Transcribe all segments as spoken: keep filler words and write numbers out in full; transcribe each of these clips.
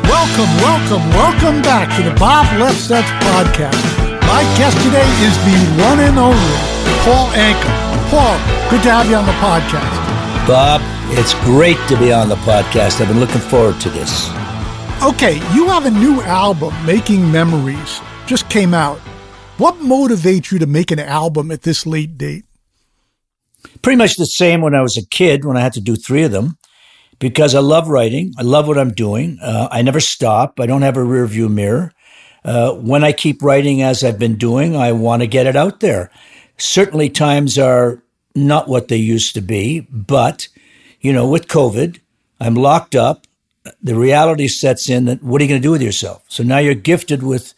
Welcome, welcome, welcome back to the Bob Lefsetz Podcast. My guest today is the one and only Paul Anka. Paul, good to have you on the podcast. Bob, it's great to be on the podcast. I've been looking forward to this. Okay, you have a new album, Making Memories, just came out. What motivates you to make an album at this late date? Pretty much the same when I was a kid, when I had to do three of them, because I love writing. I love what I'm doing. Uh, I never stop. I don't have a rear view mirror. Uh, when I keep writing as I've been doing, I want to get it out there. Certainly times are not what they used to be, but, you know, with COVID, I'm locked up. The reality sets in that what are you going to do with yourself? So now you're gifted with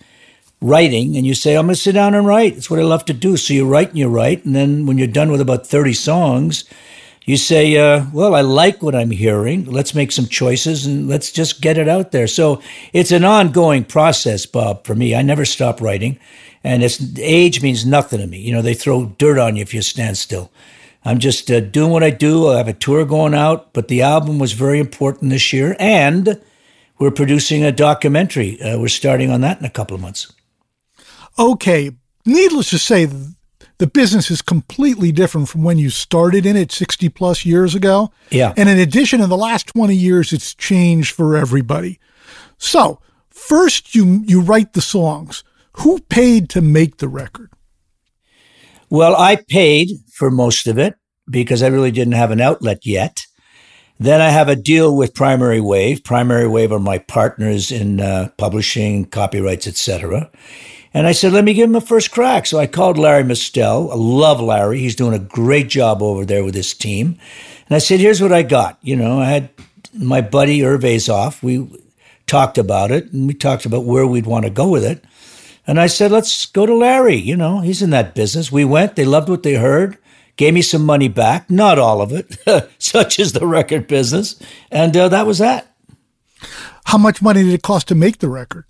writing, and you say, I'm going to sit down and write. It's what I love to do. So you write and you write. And then when you're done with about thirty songs, you say, uh, well, I like what I'm hearing. Let's make some choices and let's just get it out there. So it's an ongoing process, Bob, for me. I never stop writing. And it's age means nothing to me. You know, they throw dirt on you if you stand still. I'm just uh, doing what I do. I have a tour going out, but the album was very important this year. And we're producing a documentary. Uh, we're starting on that in a couple of months. Okay, needless to say, the business is completely different from when you started in it sixty plus years ago. Yeah. And in addition, in the last twenty years, it's changed for everybody. So first you, you write the songs. Who paid to make the record? Well, I paid for most of it because I really didn't have an outlet yet. Then I have a deal with Primary Wave. Primary Wave are my partners in uh, publishing, copyrights, et cetera. And I said, let me give him a first crack. So I called Larry Mistel. I love Larry. He's doing a great job over there with his team. And I said, here's what I got. You know, I had my buddy Irving Feld. We talked about it, and we talked about where we'd want to go with it. And I said, let's go to Larry. You know, he's in that business. We went. They loved what they heard. Gave me some money back. Not all of it, such is the record business. And uh, that was that. How much money did it cost to make the record?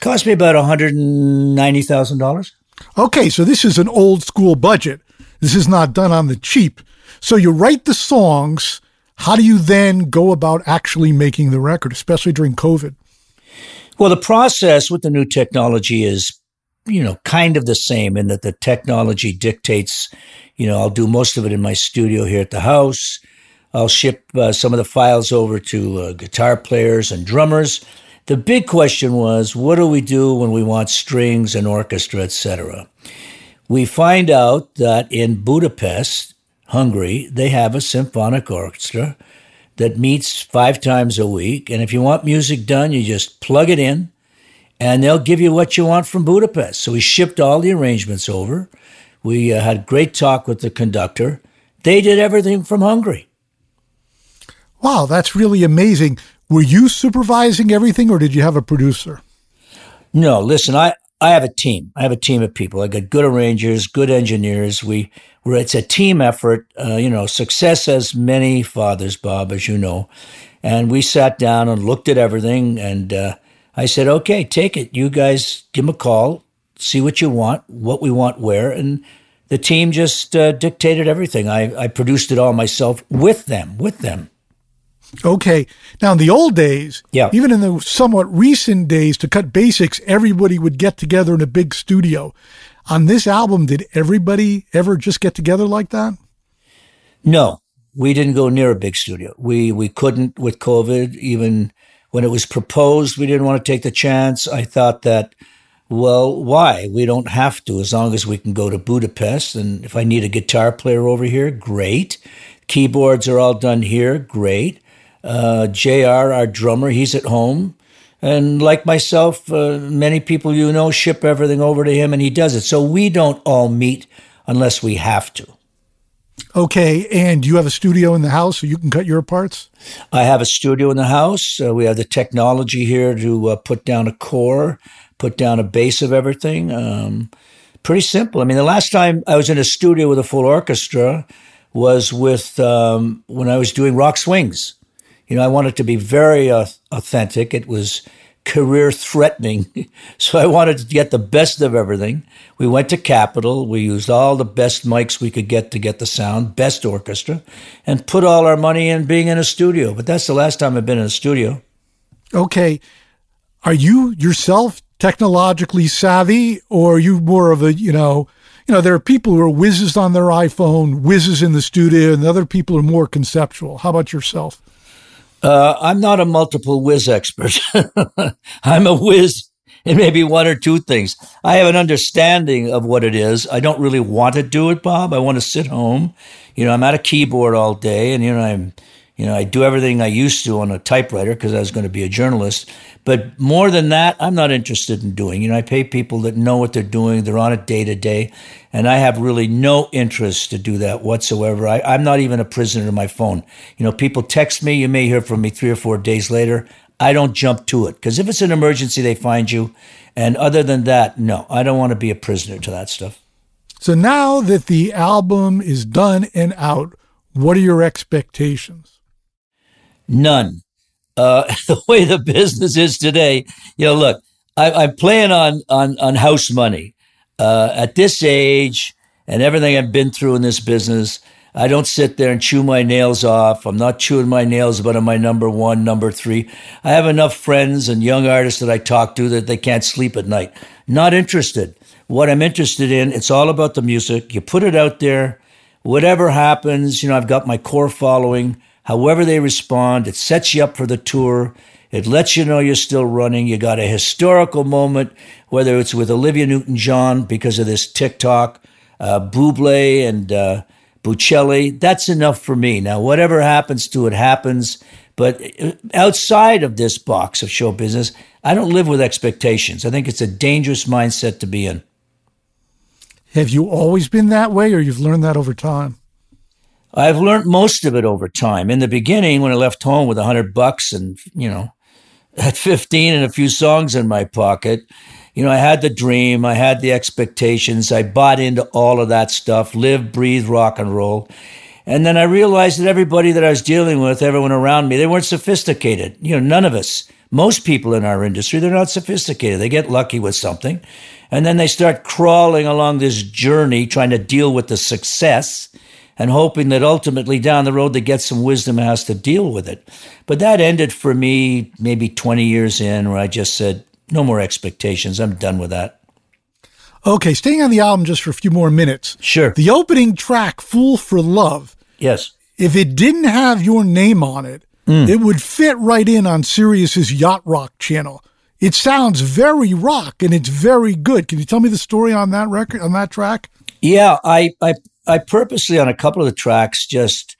Cost me about one hundred ninety thousand dollars. Okay, so this is an old school budget. This is not done on the cheap. So you write the songs. How do you then go about actually making the record, especially during COVID? Well, the process with the new technology is, you know, kind of the same in that the technology dictates, you know, I'll do most of it in my studio here at the house. I'll ship uh, some of the files over to uh, guitar players and drummers. The big question was, what do we do when we want strings and orchestra, et cetera? We find out that in Budapest, Hungary, they have a symphonic orchestra that meets five times a week. And if you want music done, you just plug it in and they'll give you what you want from Budapest. So we shipped all the arrangements over. We uh, had great talk with the conductor. They did everything from Hungary. Wow, that's really amazing. Were you supervising everything, or did you have a producer? No, listen, I, I have a team. I have a team of people. I got good arrangers, good engineers. We we're, it's a team effort. Uh, you know, success has many fathers, Bob, as you know. And we sat down and looked at everything, and uh, I said, okay, take it. You guys give them a call, see what you want, what we want, where, and the team just uh, dictated everything. I, I produced it all myself with them, with them. Okay. Now, in the old days, yeah. even in the somewhat recent days, to cut basics, everybody would get together in a big studio. On this album, did everybody ever just get together like that? No, we didn't go near a big studio. We we couldn't with COVID. Even when it was proposed, we didn't want to take the chance. I thought that, well, why? We don't have to, as long as we can go to Budapest. And if I need a guitar player over here, great. Keyboards are all done here, great. Uh, J R, our drummer, he's at home. And like myself, uh, many people you know ship everything over to him, and he does it. So we don't all meet unless we have to. Okay, and you have a studio in the house so you can cut your parts? I have a studio in the house. Uh, we have the technology here to uh, put down a core, put down a base of everything. Um, pretty simple. I mean, the last time I was in a studio with a full orchestra was with um, when I was doing Rock Swings. You know, I wanted to be very uh, authentic. It was career-threatening, so I wanted to get the best of everything. We went to Capitol. We used all the best mics we could get to get the sound, best orchestra, and put all our money in being in a studio. But that's the last time I've been in a studio. Okay. Are you yourself technologically savvy, or are you more of a, you know, you know, there are people who are whizzes on their iPhone, whizzes in the studio, and other people are more conceptual. How about yourself? Uh, I'm not a multiple whiz expert. I'm a whiz in maybe one or two things. I have an understanding of what it is. I don't really want to do it, Bob. I want to sit home. You know, I'm at a keyboard all day, and, you know, I'm, you know, I do everything I used to on a typewriter because I was going to be a journalist. But more than that, I'm not interested in doing. You know, I pay people that know what they're doing. They're on it day to day. And I have really no interest to do that whatsoever. I, I'm not even a prisoner to my phone. You know, people text me. You may hear from me three or four days later. I don't jump to it. Because if it's an emergency, they find you. And other than that, no, I don't want to be a prisoner to that stuff. So now that the album is done and out, what are your expectations? None. Uh, the way the business is today, you know, look, I, I'm playing on, on, on house money. Uh, at this age and everything I've been through in this business, I don't sit there and chew my nails off. I'm not chewing my nails about my number one, number three. I have enough friends and young artists that I talk to that they can't sleep at night. Not interested. What I'm interested in, it's all about the music. You put it out there. Whatever happens, you know, I've got my core following. However they respond, it sets you up for the tour. It lets you know you're still running. You got a historical moment, whether it's with Olivia Newton-John because of this TikTok, uh, Bublé and uh, Bocelli. That's enough for me. Now, whatever happens to it happens. But outside of this box of show business, I don't live with expectations. I think it's a dangerous mindset to be in. Have you always been that way, or you've learned that over time? I've learned most of it over time. In the beginning, when I left home with a hundred bucks and, you know, at fifteen and a few songs in my pocket, you know, I had the dream. I had the expectations. I bought into all of that stuff, live, breathe, rock and roll. And then I realized that everybody that I was dealing with, everyone around me, they weren't sophisticated. You know, none of us. Most people in our industry, they're not sophisticated. They get lucky with something. And then they start crawling along this journey, trying to deal with the success and hoping that ultimately down the road they get some wisdom and has to deal with it. But that ended for me maybe twenty years in, where I just said, no more expectations. I'm done with that. Okay, staying on the album just for a few more minutes. Sure. The opening track, Fool for Love. Yes. If it didn't have your name on it, mm. it would fit right in on Sirius's Yacht Rock channel. It sounds very rock, and it's very good. Can you tell me the story on that record, on that track? Yeah, I... I- I purposely on a couple of the tracks just,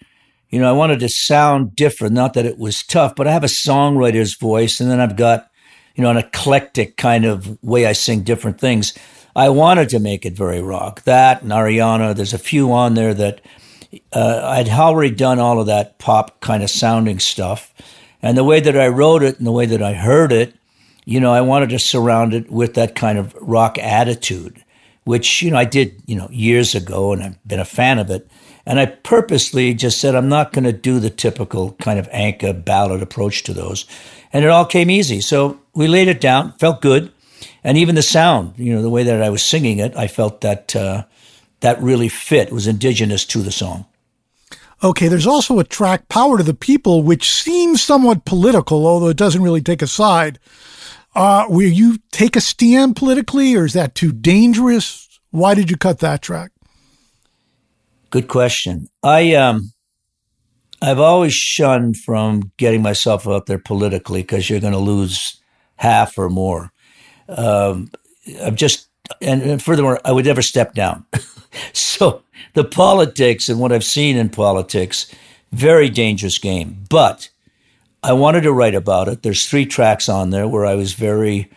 you know, I wanted to sound different. Not that it was tough, but I have a songwriter's voice, and then I've got, you know, an eclectic kind of way I sing different things. I wanted to make it very rock. That and Ariana, there's a few on there that uh, I'd already done all of that pop kind of sounding stuff. And the way that I wrote it and the way that I heard it, you know, I wanted to surround it with that kind of rock attitude, which, you know, I did, you know, years ago, and I've been a fan of it. And I purposely just said, I'm not going to do the typical kind of Anka ballad approach to those. And it all came easy. So we laid it down, felt good. And even the sound, you know, the way that I was singing it, I felt that uh, that really fit. It was indigenous to the song. Okay, there's also a track, Power to the People, which seems somewhat political, although it doesn't really take a side. Uh, will you take a stand politically, or is that too dangerous? Why did you cut that track? Good question. I um, I've always shunned from getting myself out there politically because you're going to lose half or more. Um, I've just, and, and furthermore, I would never step down. So the politics and what I've seen in politics, very dangerous game. But I wanted to write about it. There's three tracks on there where I was very,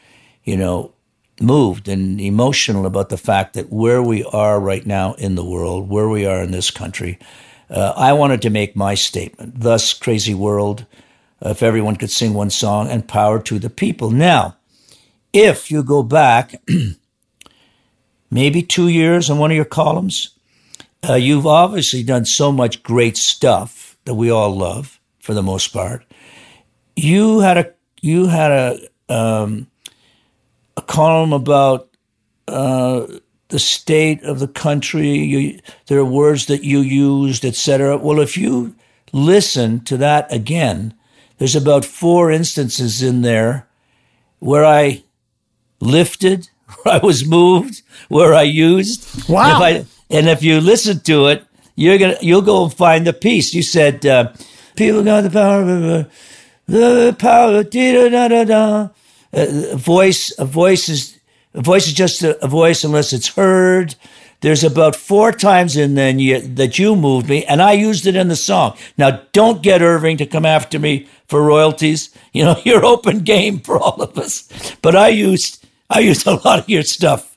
you know, moved and emotional about the fact that where we are right now in the world, where we are in this country, uh, I wanted to make my statement. Thus, Crazy World, if everyone could sing one song, and Power to the People. Now, if you go back maybe two years in one of your columns, uh, you've obviously done so much great stuff that we all love, for the most part. You had a, you had a, um, a column about uh, the state of the country. You, there are words that you used, et cetera. Well, if you listen to that again, there's about four instances in there where I lifted, where I was moved, where I used. Wow. And if, I, and if you listen to it, you're gonna, you'll go and find the piece. You said, uh, people got the power, the power, da-da-da-da-da. A voice, a voice is, a voice is just a, a voice unless it's heard. There's about four times in then you, that you moved me, and I used it in the song. Now, don't get Irving to come after me for royalties. You know, you're open game for all of us. But I used, I used a lot of your stuff.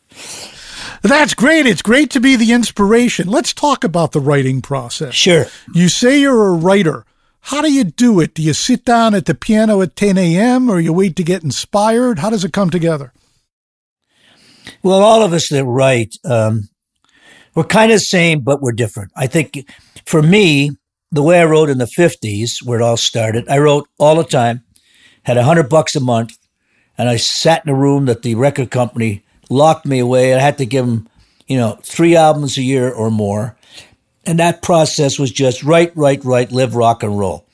That's great. It's great to be the inspiration. Let's talk about the writing process. Sure. You say you're a writer. How do you do it? Do you sit down at the piano at ten a.m. or you wait to get inspired? How does it come together? Well, all of us that write, um, we're kind of the same, but we're different. I think for me, the way I wrote in the fifties, where it all started, I wrote all the time, had a hundred bucks a month, and I sat in a room that the record company locked me away. I had to give them, you know, three albums a year or more. And that process was just write, write, write, live rock and roll.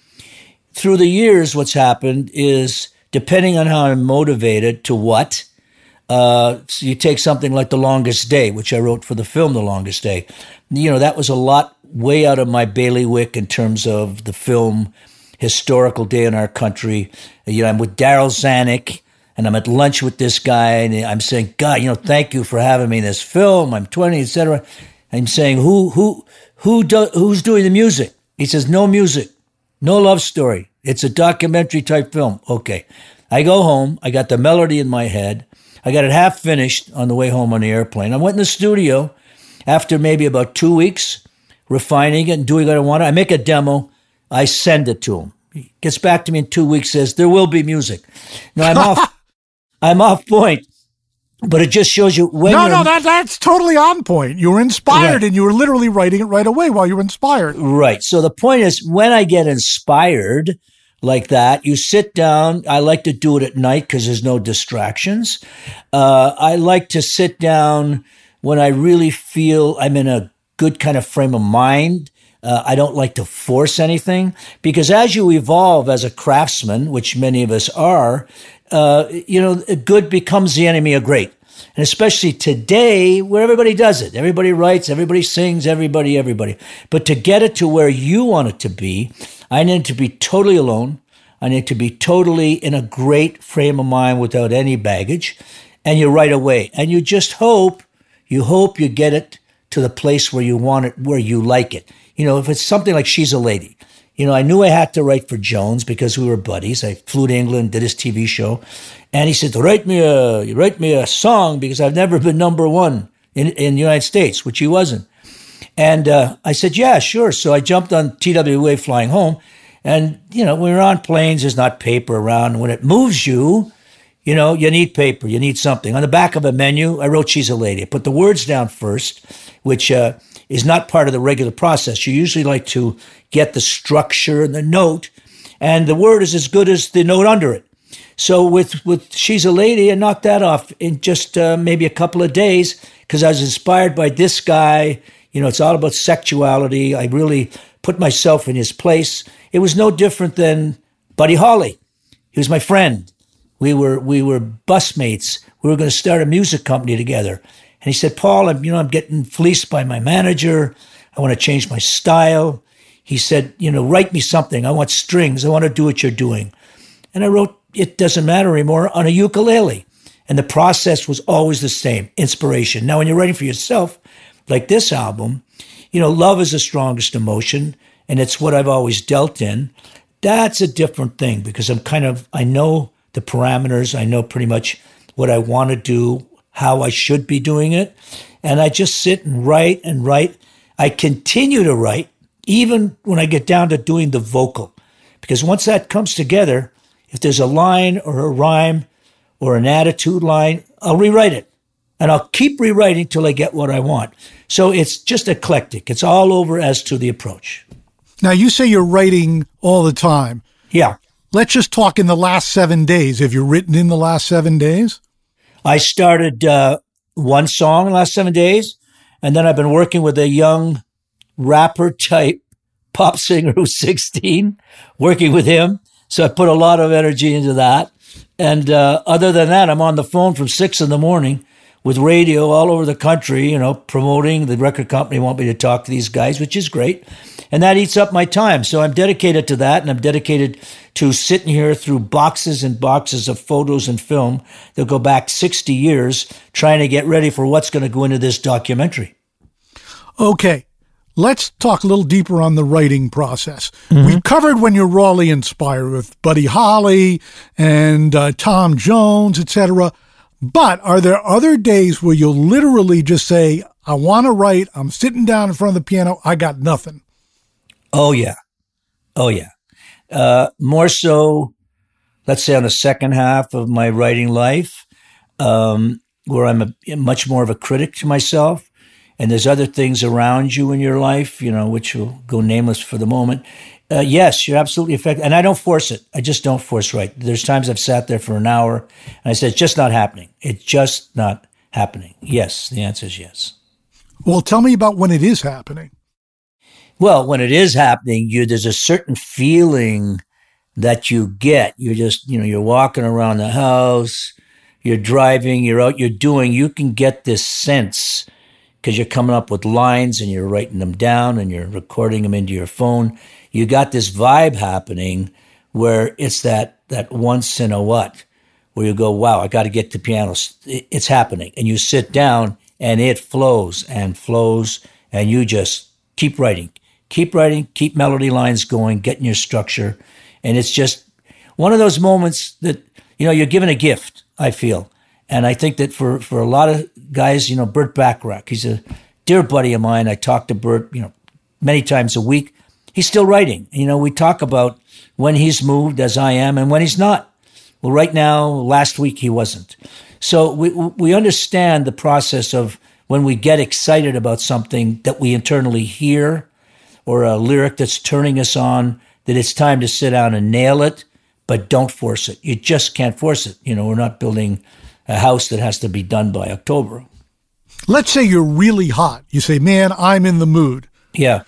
Through the years, what's happened is, depending on how I'm motivated to what, uh, so you take something like The Longest Day, which I wrote for the film The Longest Day. You know, that was a lot way out of my bailiwick in terms of the film historical day in our country. You know, I'm with Daryl Zanuck, and I'm at lunch with this guy, and I'm saying, God, you know, thank you for having me in this film. I'm twenty, et cetera. I'm saying, who, who, Who do, who's doing the music? He says, no music, no love story. It's a documentary type film. Okay. I go home. I got the melody in my head. I got it half finished on the way home on the airplane. I went in the studio after maybe about two weeks, refining it and doing what I wanted. I make a demo. I send it to him. He gets back to me in two weeks, says, there will be music. Now I'm off. I'm off point. But it just shows you when. No, no, that, that's totally on point. You were inspired, right, and you were literally writing it right away while you were inspired. Right. So the point is, when I get inspired like that, you sit down. I like to do it at night because there's no distractions. Uh, I like to sit down when I really feel I'm in a good kind of frame of mind. Uh, I don't like to force anything, because as you evolve as a craftsman, which many of us are, Uh, you know, good becomes the enemy of great. And especially today, where everybody does it. Everybody writes, everybody sings, everybody, everybody. But to get it to where you want it to be, I need to be totally alone. I need to be totally in a great frame of mind without any baggage. And you're right away. And you just hope, you hope you get it to the place where you want it, where you like it. You know, if it's something like She's a Lady. You know, I knew I had to write for Jones because we were buddies. I flew to England, did his T V show. And he said, write me a write me a song because I've never been number one in, in the United States, which he wasn't. And uh, I said, yeah, sure. So I jumped on T W A Flying Home. And, you know, we were on planes, there's not paper around. When it moves you, you know, you need paper, you need something. On the back of a menu, I wrote She's a Lady. I put the words down first, which uh, is not part of the regular process. You usually like to get the structure and the note, and the word is as good as the note under it. So with, with She's a Lady, I knocked that off in just uh, maybe a couple of days because I was inspired by this guy. You know, it's all about sexuality. I really put myself in his place. It was no different than Buddy Holly. He was my friend. We were we were busmates. We were going to start a music company together. And he said, Paul, I'm, you know, I'm getting fleeced by my manager. I want to change my style. He said, you know, write me something. I want strings. I want to do what you're doing. And I wrote It Doesn't Matter Anymore on a ukulele. And the process was always the same, inspiration. Now, when you're writing for yourself, like this album, you know, love is the strongest emotion, and it's what I've always dealt in. That's a different thing because I'm kind of, I know the parameters. I know pretty much what I want to do, how I should be doing it. And I just sit and write and write. I continue to write even when I get down to doing the vocal, because once that comes together, if there's a line or a rhyme or an attitude line, I'll rewrite it. And I'll keep rewriting till I get what I want. So it's just eclectic. It's all over as to the approach. Now, you say you're writing all the time. Yeah. Let's just talk in the last seven days. Have you written in the last seven days? I started uh, one song in the last seven days. And then I've been working with a young rapper type pop singer who's sixteen, working with him. So I put a lot of energy into that. And uh, other than that, I'm on the phone from six in the morning with radio all over the country, you know, promoting. The record company want me to talk to these guys, which is great. And that eats up my time. So I'm dedicated to that, and I'm dedicated to sitting here through boxes and boxes of photos and film that go back sixty years trying to get ready for what's going to go into this documentary. Okay. Let's talk a little deeper on the writing process. Mm-hmm. We covered when you're Raleigh inspired with Buddy Holly and uh, Tom Jones, et cetera. But are there other days where you'll literally just say, I want to write, I'm sitting down in front of the piano, I got nothing? Oh, yeah. Oh, yeah. Uh, more so, let's say, on the second half of my writing life, um, where I'm a, much more of a critic to myself, and there's other things around you in your life, you know, which will go nameless for the moment. Uh, yes, you're absolutely effective. And I don't force it. I just don't force right. There's times I've sat there for an hour and I said, it's just not happening. It's just not happening. Yes, the answer is yes. Well, tell me about when it is happening. Well, when it is happening, you there's a certain feeling that you get. You're just, you know, you're walking around the house, you're driving, you're out, you're doing, you can get this sense because you're coming up with lines and you're writing them down and you're recording them into your phone. You got this vibe happening where it's that, that once in a what, where you go, wow, I got to get to piano. It's happening. And you sit down and it flows and flows and you just keep writing, keep writing, keep melody lines going, getting your structure. And it's just one of those moments that, you know, you're given a gift, I feel. And I think that for, for a lot of guys, you know, Burt Bacharach, he's a dear buddy of mine. I talk to Burt, you know, many times a week. He's still writing. You know, we talk about when he's moved, as I am, and when he's not. Well, right now, last week, he wasn't. So we we understand the process of when we get excited about something that we internally hear or a lyric that's turning us on, that it's time to sit down and nail it, but don't force it. You just can't force it. You know, we're not building a house that has to be done by October. Let's say you're really hot. You say, man, I'm in the mood. Yeah.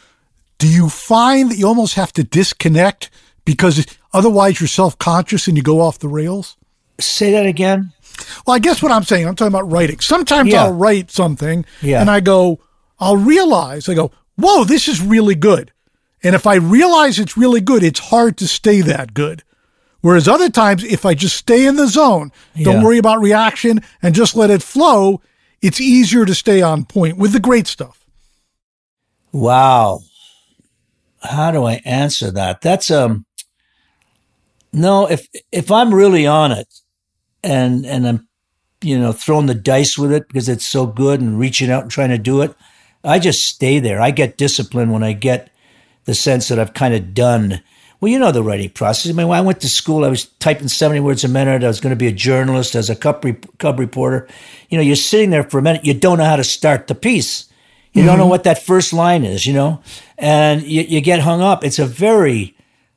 Do you find that you almost have to disconnect because otherwise you're self-conscious and you go off the rails? Say that again. Well, I guess what I'm saying, I'm talking about writing. Sometimes yeah. I'll write something yeah. and I go, I'll realize, I go, whoa, this is really good. And if I realize it's really good, it's hard to stay that good. Whereas other times, if I just stay in the zone, don't yeah. worry about reaction and just let it flow, it's easier to stay on point with the great stuff. Wow. How do I answer that? That's, um, no, if, if I'm really on it and, and I'm, you know, throwing the dice with it because it's so good and reaching out and trying to do it, I just stay there. I get disciplined when I get the sense that I've kind of done Well, you know the writing process. I mean, when I went to school, I was typing seventy words a minute. I was going to be a journalist, as a cub, rep- cub reporter. You know, you're sitting there for a minute. You don't know how to start the piece. You mm-hmm. don't know what that first line is, you know, and you, you get hung up. It's a very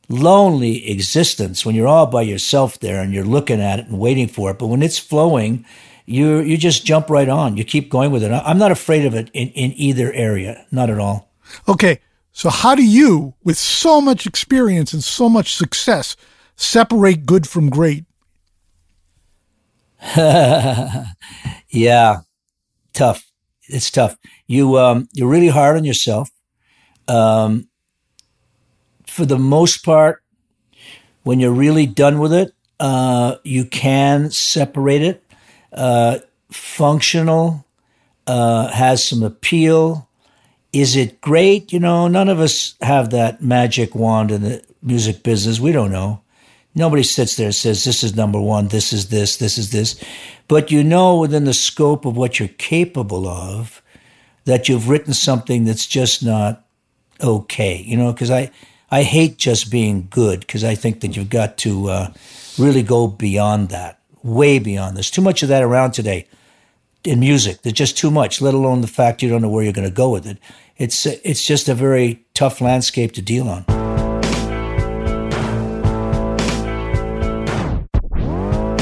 lonely existence when you're all by yourself there and you're looking at it and waiting for it. But when it's flowing, you you just jump right on. You keep going with it. I'm not afraid of it in, in either area, not at all. Okay, so how do you, with so much experience and so much success, separate good from great? Yeah, tough. It's tough. You um, you're really hard on yourself. Um, for the most part, when you're really done with it, uh, you can separate it. Uh, functional, uh, has some appeal. Is it great? You know, none of us have that magic wand in the music business. We don't know. Nobody sits there and says, this is number one, this is this, this is this. But you know within the scope of what you're capable of that you've written something that's just not okay. You know, because I, I hate just being good, because I think that you've got to uh, really go beyond that. Way beyond. There's too much of that around today in music. There's just too much, let alone the fact you don't know where you're going to go with it. It's it's just a very tough landscape to deal on.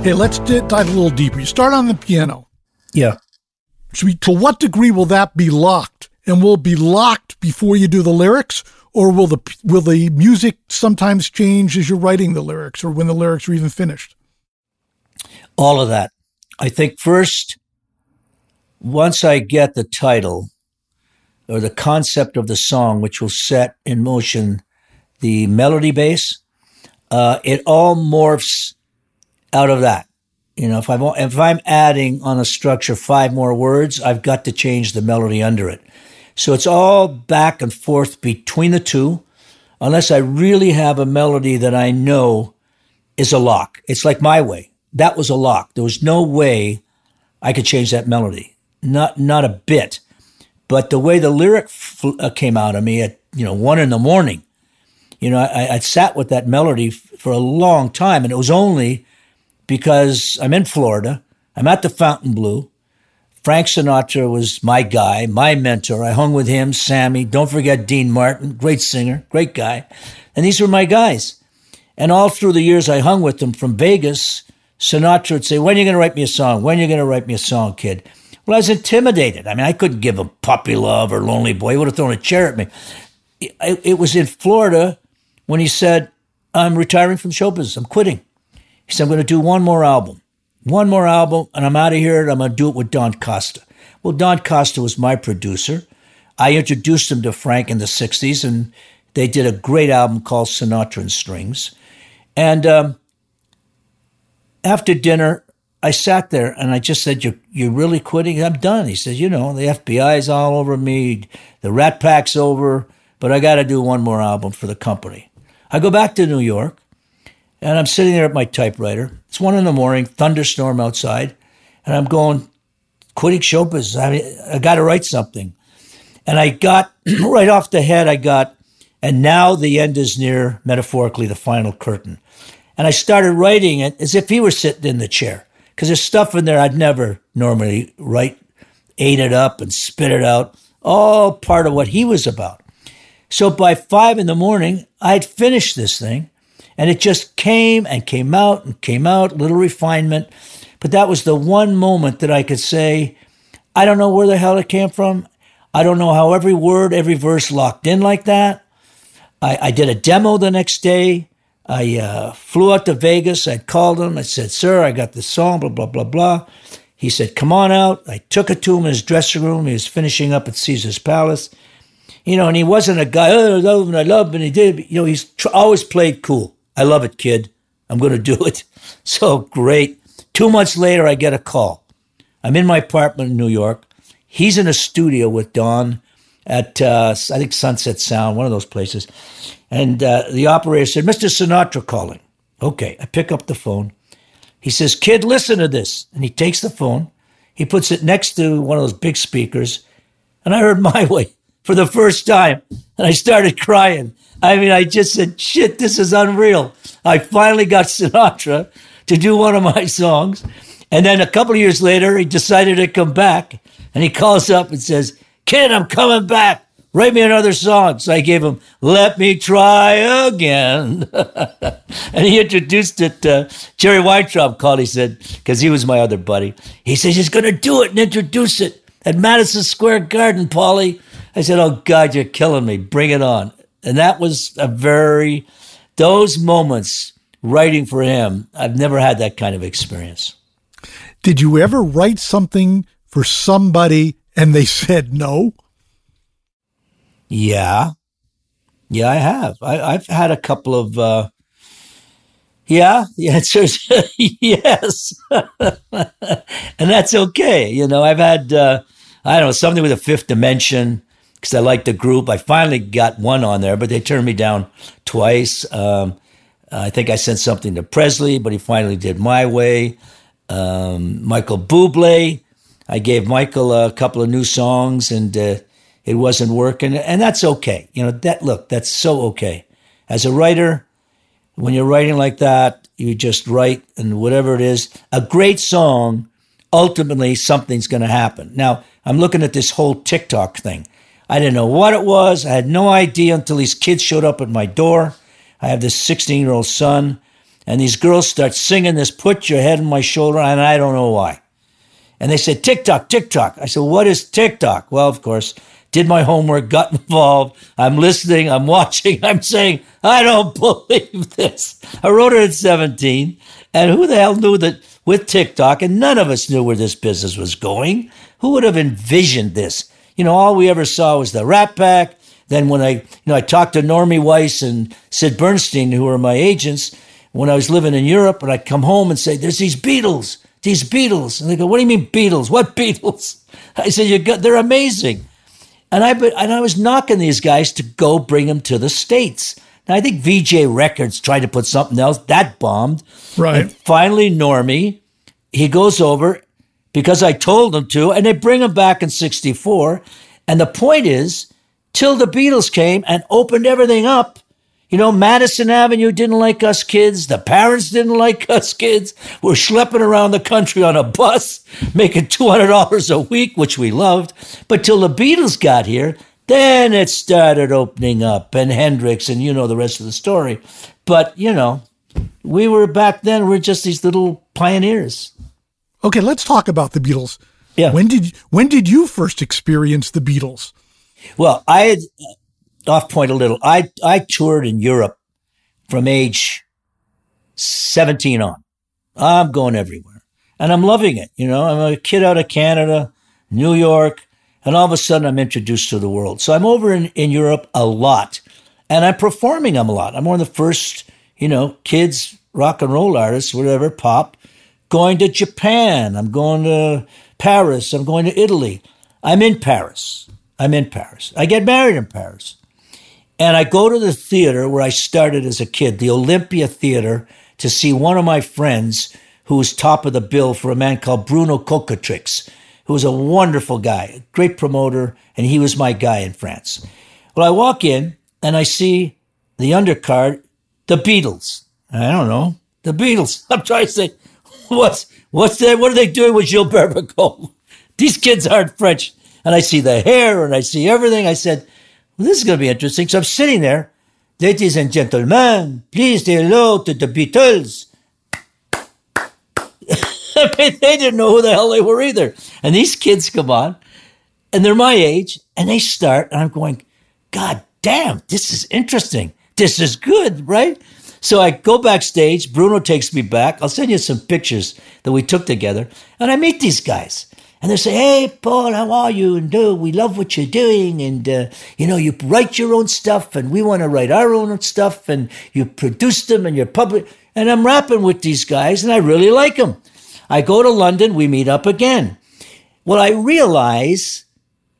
Okay, let's dive a little deeper. You start on the piano. Yeah. Should we, to what degree will that be locked? And will it be locked before you do the lyrics? Or will the will the music sometimes change as you're writing the lyrics or when the lyrics are even finished? All of that. I think first, once I get the title or the concept of the song, which will set in motion the melody base, uh, it all morphs out of that. You know, if I'm, if I'm adding on a structure five more words, I've got to change the melody under it. So it's all back and forth between the two, unless I really have a melody that I know is a lock. It's like My Way. That was a lock. There was no way I could change that melody. Not, not a bit. But the way the lyric fl- came out of me at, you know, one in the morning, you know, I, I sat with that melody f- for a long time, and it was only because I'm in Florida, I'm at the Fontainebleau. Frank Sinatra was my guy, my mentor. I hung with him, Sammy. Don't forget Dean Martin, great singer, great guy. And these were my guys. And all through the years I hung with them from Vegas, Sinatra would say, when are you going to write me a song? When are you going to write me a song, kid? Well, I was intimidated. I mean, I couldn't give him Puppy Love or Lonely Boy. He would have thrown a chair at me. It, it was in Florida when he said, I'm retiring from show business. I'm quitting. He said, I'm going to do one more album. One more album, and I'm out of here, and I'm going to do it with Don Costa. Well, Don Costa was my producer. I introduced him to Frank in the sixties, and they did a great album called Sinatra and Strings. And um, after dinner, I sat there, and I just said, you're, you're really quitting? I'm done. He said, you know, the F B I's all over me. The Rat Pack's over, but I got to do one more album for the company. I go back to New York. And I'm sitting there at my typewriter. It's one in the morning, thunderstorm outside. And I'm going, quitting show business. I mean, I got to write something. And I got, right off the head, I got, and now the end is near, metaphorically, the final curtain. And I started writing it as if he were sitting in the chair. Because there's stuff in there I'd never normally write, ate it up and spit it out. All part of what he was about. So by five in the morning, I'd finished this thing. And it just came and came out and came out, little refinement. But that was the one moment that I could say, I don't know where the hell it came from. I don't know how every word, every verse locked in like that. I, I did a demo the next day. I uh, flew out to Vegas. I called him. I said, sir, I got this song, blah, blah, blah, blah. He said, come on out. I took it to him in his dressing room. He was finishing up at Caesar's Palace. You know, and he wasn't a guy, oh, I love him, I love him, and he did. But, you know, he's tr- always played cool. I love it, kid. I'm going to do it. So great. Two months later, I get a call. I'm in my apartment in New York. He's in a studio with Don at, uh, I think, Sunset Sound, one of those places. And uh, the operator said, Mister Sinatra calling. Okay, I pick up the phone. He says, kid, listen to this. And he takes the phone. He puts it next to one of those big speakers. And I heard My Way for the first time. And I started crying. I mean, I just said, shit, this is unreal. I finally got Sinatra to do one of my songs. And then a couple of years later, he decided to come back. And he calls up and says, kid, I'm coming back. Write me another song. So I gave him, Let Me Try Again. And he introduced it to Jerry Weintraub called, he said, because he was my other buddy. He says, he's going to do it and introduce it at Madison Square Garden, Paulie. I said, oh, God, you're killing me. Bring it on. And that was a very, those moments writing for him, I've never had that kind of experience. Did you ever write something for somebody and they said no? Yeah. Yeah, I have. I, I've had a couple of, uh, yeah, the answer is yes. And that's okay. You know, I've had, uh, I don't know, something with a fifth dimension. Because I liked the group. I finally got one on there, but they turned me down twice. Um, I think I sent something to Presley, but he finally did My Way. Um, Michael Bublé. I gave Michael a couple of new songs, and uh, it wasn't working. And that's okay. You know, that look, that's so okay. As a writer, when you're writing like that, you just write, and whatever it is, a great song, ultimately something's going to happen. Now, I'm looking at this whole TikTok thing. I didn't know what it was. I had no idea until these kids showed up at my door. I have this sixteen-year-old son, and these girls start singing this, Put Your Head on My Shoulder, and I don't know why. And they said, TikTok, TikTok. I said, what is TikTok? Well, of course, did my homework, got involved. I'm listening, I'm watching, I'm saying, I don't believe this. I wrote it at seventeen, and who the hell knew that with TikTok, and none of us knew where this business was going. Who would have envisioned this? You know, all we ever saw was the Rat Pack. Then when I, you know, I talked to Normie Weiss and Sid Bernstein, who were my agents, when I was living in Europe, and I'd come home and say, there's these Beatles, these Beatles. And they go, what do you mean Beatles? What Beatles? I said, you got, they're amazing. And I and I was knocking these guys to go bring them to the States. Now, I think V J Records tried to put something else. That bombed. Right. And finally, Normie, he goes over because I told them to, and they bring them back in sixty-four. And the point is, till the Beatles came and opened everything up, You know, Madison Avenue didn't like us kids. The parents didn't like us kids. We're schlepping around the country on a bus, making two hundred dollars a week, which we loved. But till the Beatles got here, then it started opening up, and Hendrix, and you know the rest of the story. But, you know, we were back then, we we're just these little pioneers. Okay, let's talk about the Beatles. Yeah. When did when did you first experience the Beatles? Well, I had... off point a little. I, I toured in Europe from age seventeen on. I'm going everywhere and I'm loving it. You know, I'm a kid out of Canada, New York, and all of a sudden I'm introduced to the world. So I'm over in, in Europe a lot and I'm performing them a lot. I'm one of the first, you know, kids, rock and roll artists, whatever, pop, going to Japan. I'm going to Paris. I'm going to Italy. I'm in Paris. I'm in Paris. I get married in Paris. And I go to the theater where I started as a kid, the Olympia Theater, to see one of my friends who was top of the bill for a man called Bruno Cocatrix, who was a wonderful guy, a great promoter, and he was my guy in France. Well, I walk in, and I see the undercard, the Beatles. I don't know, the Beatles. I'm trying to say, what's, what's that, what are they doing with Gilbert Bécaud? These kids aren't French. And I see the hair, and I see everything. I said, well, this is going to be interesting. So I'm sitting there. Ladies and gentlemen, please say hello to the Beatles. I mean, they didn't know who the hell they were either. And these kids come on, and they're my age, and they start, and I'm going, God damn, this is interesting. This is good, right? So I go backstage. Bruno takes me back. I'll send you some pictures that we took together. And I meet these guys. And they say, hey, Paul, how are you? And uh, we love what you're doing. And, uh, you know, you write your own stuff and we want to write our own stuff and you produce them and you're public. And I'm rapping with these guys and I really like them. I go to London. We meet up again. Well, I realize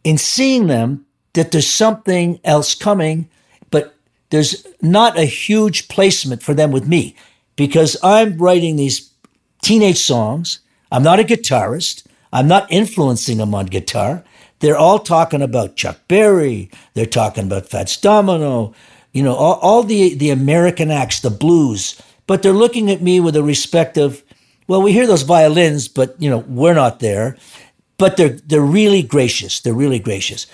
in seeing them that there's something else coming, but there's not a huge placement for them with me because I'm writing these teenage songs. I'm not a guitarist. I'm not influencing them on guitar. They're all talking about Chuck Berry. They're talking about Fats Domino, you know, all, all the, the American acts, the blues. But they're looking at me with a respect of, well, we hear those violins, but, you know, we're not there. But they're they're really gracious. They're really gracious.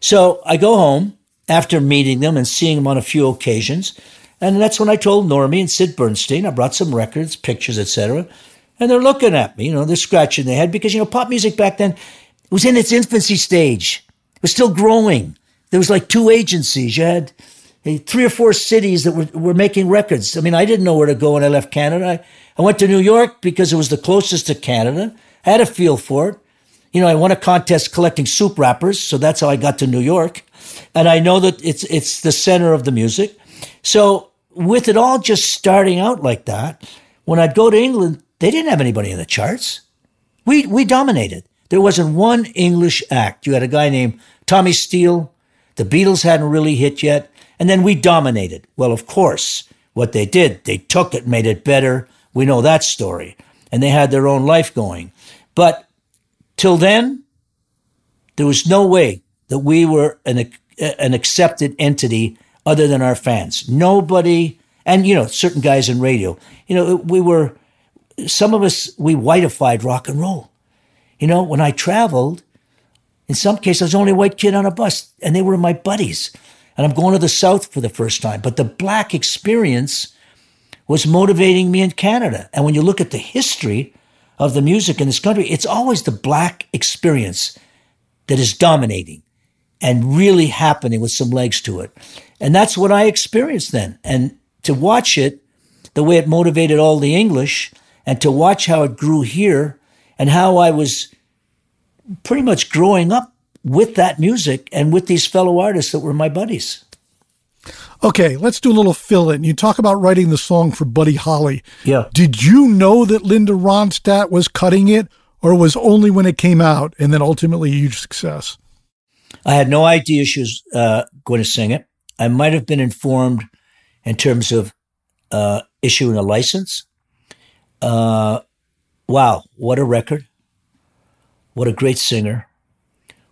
So I go home after meeting them and seeing them on a few occasions. And that's when I told Normie and Sid Bernstein. I brought some records, pictures, et cetera. And they're looking at me, you know, they're scratching their head because, you know, pop music back then was in its infancy stage. It was still growing. There was like two agencies. You had three or four cities that were, were making records. I mean, I didn't know where to go when I left Canada. I, I went to New York because it was the closest to Canada. I had a feel for it. You know, I won a contest collecting soup wrappers. So that's how I got to New York. And I know that it's it's the center of the music. So with it all just starting out like that, when I'd go to England, they didn't have anybody in the charts. We we dominated. There wasn't one English act. You had a guy named Tommy Steele. The Beatles hadn't really hit yet. And then we dominated. Well, of course, what they did, they took it, made it better. We know that story. And they had their own life going. But till then, there was no way that we were an, an accepted entity other than our fans. Nobody, and, you know, certain guys in radio, you know, we were... Some of us, we whiteified rock and roll. You know, when I traveled, in some cases, I was the only white kid on a bus, and they were my buddies. And I'm going to the South for the first time. But the black experience was motivating me in Canada. And when you look at the history of the music in this country, it's always the black experience that is dominating and really happening with some legs to it. And that's what I experienced then. And to watch it, the way it motivated all the English... And to watch how it grew here and how I was pretty much growing up with that music and with these fellow artists that were my buddies. Okay, let's do a little fill-in. You talk about writing the song for Buddy Holly. Yeah. Did you know that Linda Ronstadt was cutting it, or was only when it came out and then ultimately a huge success? I had no idea she was uh, going to sing it. I might have been informed in terms of uh, issuing a license. Uh, wow, what a record. What a great singer.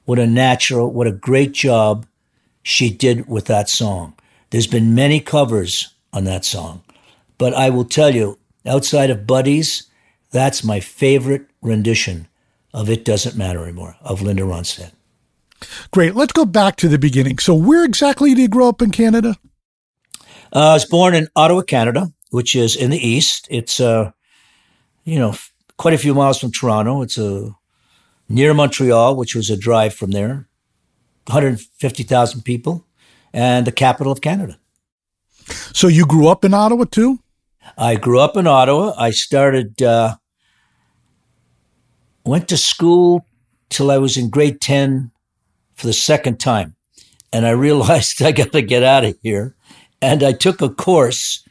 What a natural, what a great job she did with that song. There's been many covers on that song, but I will tell you, outside of Buddy's, that's my favorite rendition of It Doesn't Matter Anymore, of Linda Ronstadt. Great. Let's go back to the beginning. So where exactly did you grow up in Canada? Uh, I was born in Ottawa, Canada, which is in the east. It's, uh, you know, f- quite a few miles from Toronto. It's uh, near Montreal, which was a drive from there, one hundred fifty thousand people, and the capital of Canada. So you grew up in Ottawa too? I grew up in Ottawa. I started, uh, went to school till I was in grade ten for the second time. And I realized I got to get out of here. And I took a course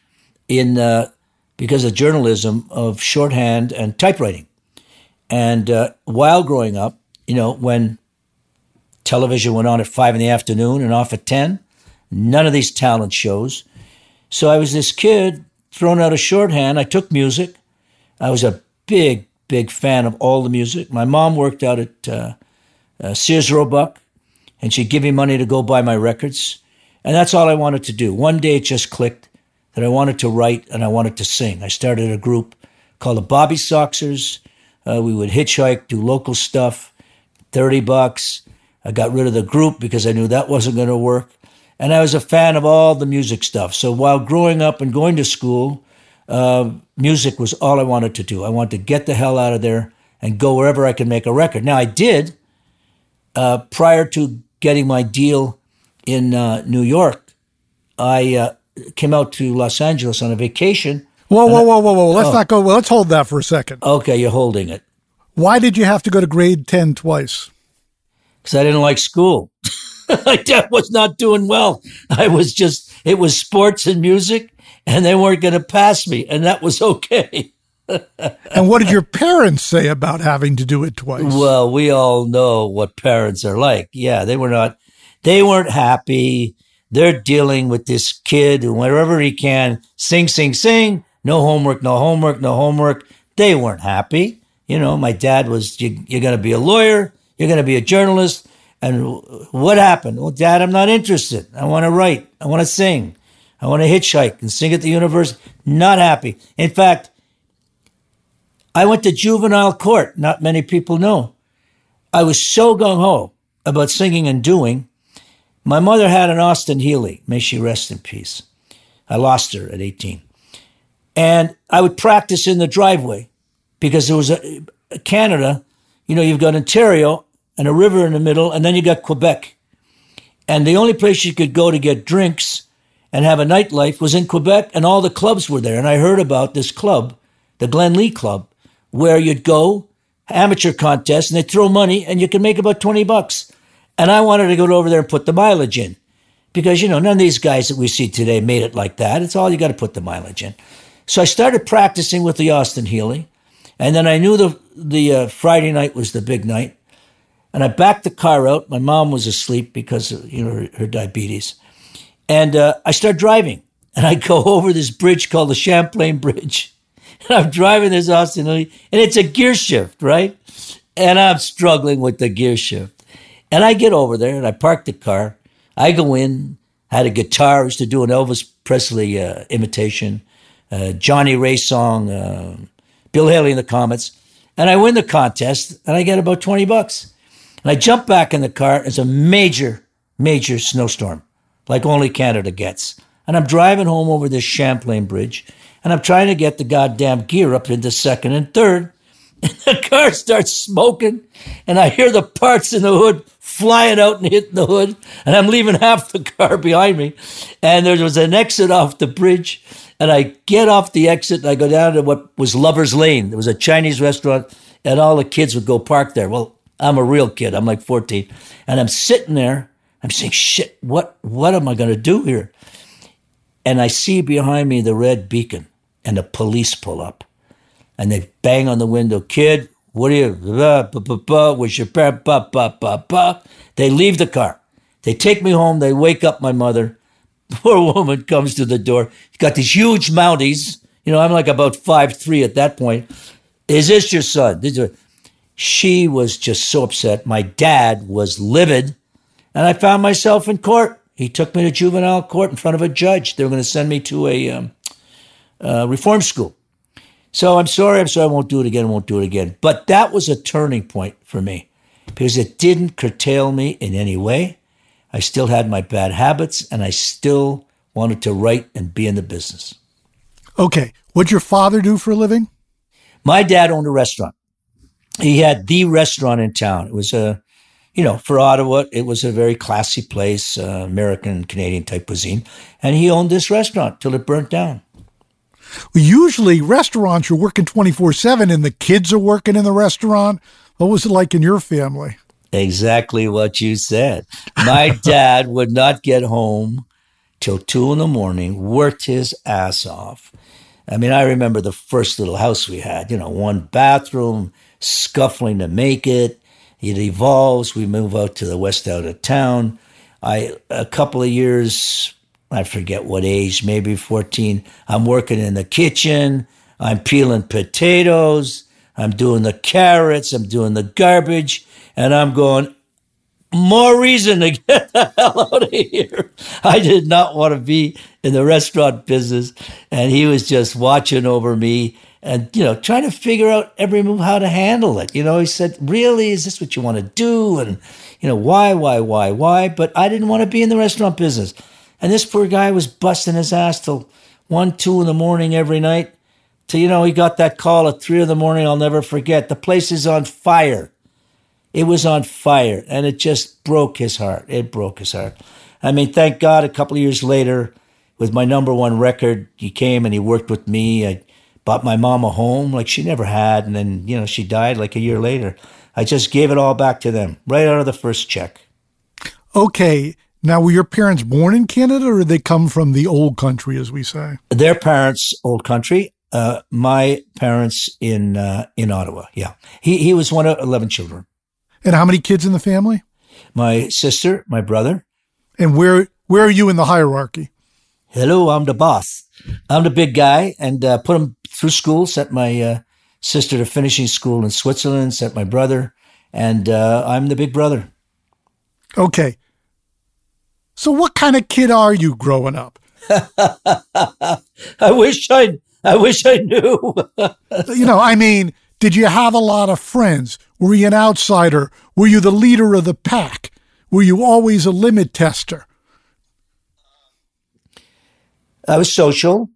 in, uh, because of journalism, of shorthand and typewriting. And uh, while growing up, you know, when television went on at five in the afternoon and off at ten, none of these talent shows. So I was this kid thrown out of shorthand. I took music. I was a big, big fan of all the music. My mom worked out at uh, uh, Sears Roebuck, and she'd give me money to go buy my records. And that's all I wanted to do. One day it just clicked that I wanted to write and I wanted to sing. I started a group called the Bobby Soxers. Uh, we would hitchhike, do local stuff, thirty bucks. I got rid of the group because I knew that wasn't going to work. And I was a fan of all the music stuff. So while growing up and going to school, uh, music was all I wanted to do. I wanted to get the hell out of there and go wherever I could make a record. Now, I did, uh, prior to getting my deal in uh, New York, I uh, came out to Los Angeles on a vacation. Whoa, whoa, I, whoa, whoa, whoa. Let's oh. not go. Well, let's hold that for a second. Okay, you're holding it. Why did you have to go to grade ten twice? Because I didn't like school. I was not doing well. I was just, it was sports and music, and they weren't going to pass me, and that was okay. And what did your parents say about having to do it twice? Well, we all know what parents are like. Yeah, they were not, they weren't happy. They're dealing with this kid who, wherever he can, sing, sing, sing, no homework, no homework, no homework. They weren't happy. You know, my dad was, you, you're going to be a lawyer, you're going to be a journalist. And what happened? Well, Dad, I'm not interested. I want to write. I want to sing. I want to hitchhike and sing at the university. Not happy. In fact, I went to juvenile court. Not many people know. I was so gung-ho about singing and doing. My mother had an Austin Healey. May she rest in peace. I lost her at eighteen. And I would practice in the driveway because there was a, a Canada, you know, you've got Ontario and a river in the middle, and then you got Quebec. And the only place you could go to get drinks and have a nightlife was in Quebec, and all the clubs were there. And I heard about this club, the Glenlee Club, where you'd go, amateur contest, and they'd throw money, and you could make about twenty bucks. And I wanted to go over there and put the mileage in because, you know, none of these guys that we see today made it like that. It's all you got to put the mileage in. So I started practicing with the Austin Healey, and then I knew the, the uh, Friday night was the big night. And I backed the car out. My mom was asleep because of, you know, her, her diabetes. And uh, I start driving. And I go over this bridge called the Champlain Bridge. And I'm driving this Austin Healey, and it's a gear shift, right? And I'm struggling with the gear shift. And I get over there, and I park the car. I go in. I had a guitar. I used to do an Elvis Presley uh, imitation, uh, Johnny Ray song, uh, Bill Haley and the Comets. And I win the contest, and I get about twenty bucks. And I jump back in the car. It's a major, major snowstorm, like only Canada gets. And I'm driving home over this Champlain Bridge, and I'm trying to get the goddamn gear up into second and third. And the car starts smoking, and I hear the parts in the hood flying out and hitting the hood. And I'm leaving half the car behind me. And there was an exit off the bridge. And I get off the exit, and I go down to what was Lover's Lane. There was a Chinese restaurant, and all the kids would go park there. Well, I'm a real kid. I'm like fourteen. And I'm sitting there. I'm saying, shit, what, what am I going to do here? And I see behind me the red beacon, and the police pull up. And they bang on the window. Kid, what are you? Blah, blah, blah, blah. Where's your parents? Blah, blah, blah, blah. They leave the car. They take me home. They wake up my mother. Poor woman comes to the door. She's got these huge Mounties. You know, I'm like about five three at that point. Is this your son? This is your... She was just so upset. My dad was livid, and I found myself in court He took me to juvenile court in front of a judge. They were going to send me to a um, uh, reform school. So I'm sorry, I'm sorry, I won't do it again, I won't do it again. But that was a turning point for me because it didn't curtail me in any way. I still had my bad habits and I still wanted to write and be in the business. Okay. What'd your father do for a living? My dad owned a restaurant. He had the restaurant in town. It was a, you know, for Ottawa, it was a very classy place, uh, American, Canadian type cuisine. And he owned this restaurant till it burnt down. Usually restaurants are working twenty-four seven and the kids are working in the restaurant. What was it like in your family? Exactly what you said. My dad would not get home till two in the morning, worked his ass off. I mean, I remember the first little house we had, you know, one bathroom, scuffling to make it. It evolves. We move out to the west out of town. I, a couple of years I forget what age, maybe fourteen. I'm working in the kitchen. I'm peeling potatoes. I'm doing the carrots. I'm doing the garbage. And I'm going, more reason to get the hell out of here. I did not want to be in the restaurant business. And he was just watching over me and, you know, trying to figure out every move, how to handle it. You know, he said, really, is this what you want to do? And, you know, why, why, why, why? But I didn't want to be in the restaurant business. And this poor guy was busting his ass till one, two in the morning every night. Till, you know, he got that call at three in the morning. I'll never forget. The place is on fire. It was on fire. And it just broke his heart. It broke his heart. I mean, thank God a couple of years later with my number one record, he came and he worked with me. I bought my mom a home like she never had. And then, you know, she died like a year later. I just gave it all back to them right out of the first check. Okay. Now, were your parents born in Canada or did they come from the old country, as we say? Their parents, old country. Uh, my parents in uh, in Ottawa, yeah. He he was one of eleven children. And how many kids in the family? My sister, my brother. And where where are you in the hierarchy? Hello, I'm the boss. I'm the big guy and uh, put him through school, sent my uh, sister to finishing school in Switzerland, sent my brother, and uh, I'm the big brother. Okay. So what kind of kid are you growing up? I wish I I wish I knew. You know, I mean, did you have a lot of friends? Were you an outsider? Were you the leader of the pack? Were you always a limit tester? I was social.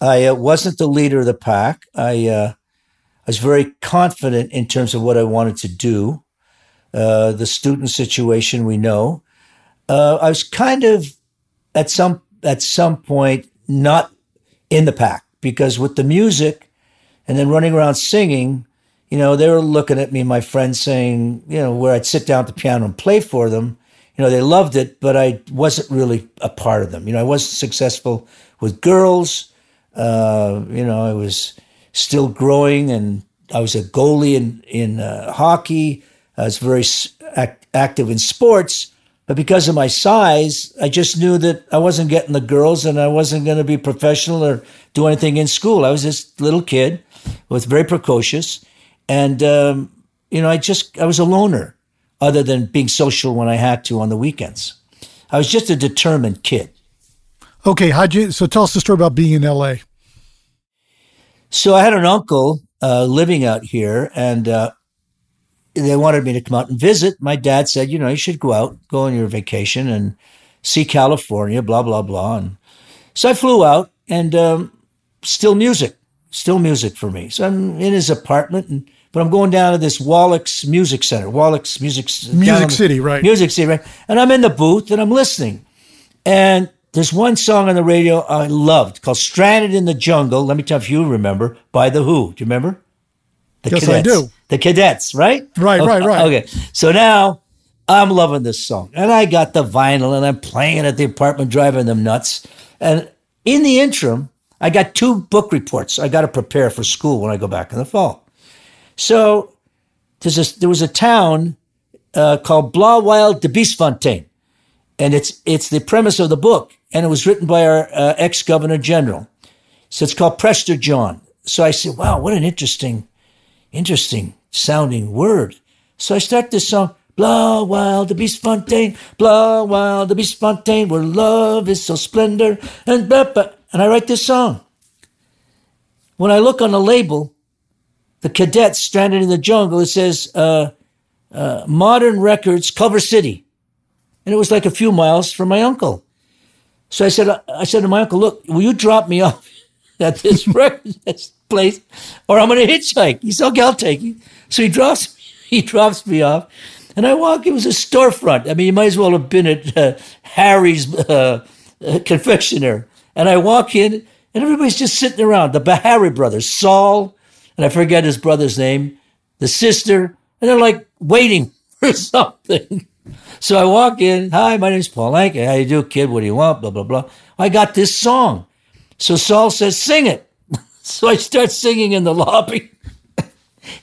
I uh, wasn't the leader of the pack. I uh, I was very confident in terms of what I wanted to do. Uh, the student situation we know. Uh, I was kind of at some at some point not in the pack because with the music and then running around singing, you know, they were looking at me, my friends saying, you know, where I'd sit down at the piano and play for them. You know, they loved it, but I wasn't really a part of them. You know, I wasn't successful with girls. Uh, you know, I was still growing and I was a goalie in, in uh, hockey. I was very act- active in sports. But because of my size, I just knew that I wasn't getting the girls and I wasn't going to be professional or do anything in school. I was this little kid, was very precocious. And, um, you know, I just, I was a loner other than being social when I had to on the weekends. I was just a determined kid. Okay. How'd you, so tell us the story about being in L A. So I had an uncle uh, living out here and, uh, they wanted me to come out and visit. My dad said, you know, you should go out, go on your vacation and see California, blah, blah, blah. And so I flew out and um, still music, still music for me. So I'm in his apartment, and but I'm going down to this Wallack's Music Center, Wallack's Music Music City, right? Music City, right? And I'm in the booth and I'm listening. And there's one song on the radio I loved called Stranded in the Jungle. Let me tell you if you remember, by The Who. Do you remember? The yes, Cadets. I do. The Cadets, right? Right, okay, right, right. Okay. So now I'm loving this song. And I got the vinyl and I'm playing it at the apartment, driving them nuts. And in the interim, I got two book reports I got to prepare for school when I go back in the fall. So there's a, there was a town uh, called Blaauwilde de Biesfontein. And it's it's the premise of the book. And it was written by our uh, ex-governor general. So it's called Prester John. So I said, wow, what an interesting... Interesting sounding word. So I start this song, Blah, wildebeest Fontaine, blah, wildebeest Fontaine, where love is so splendor. And and I write this song. When I look on the label, the Cadets Stranded in the Jungle, it says uh, uh, Modern Records, Culver City. And it was like a few miles from my uncle. So I said, I said to my uncle, look, will you drop me off at this record place or I'm going to hitchhike? He said, okay, I'll take you. So he drops me, he drops me off. And I walk, it was a storefront. I mean, you might as well have been at uh, Harry's uh, uh, confectioner. And I walk in and everybody's just sitting around. The Bahari Brothers, Saul, and I forget his brother's name, the sister, and they're like waiting for something. So I walk in. Hi, my name's Paul Anka. How you do, kid? What do you want? Blah, blah, blah. I got this song. So Saul says, sing it. So I start singing in the lobby.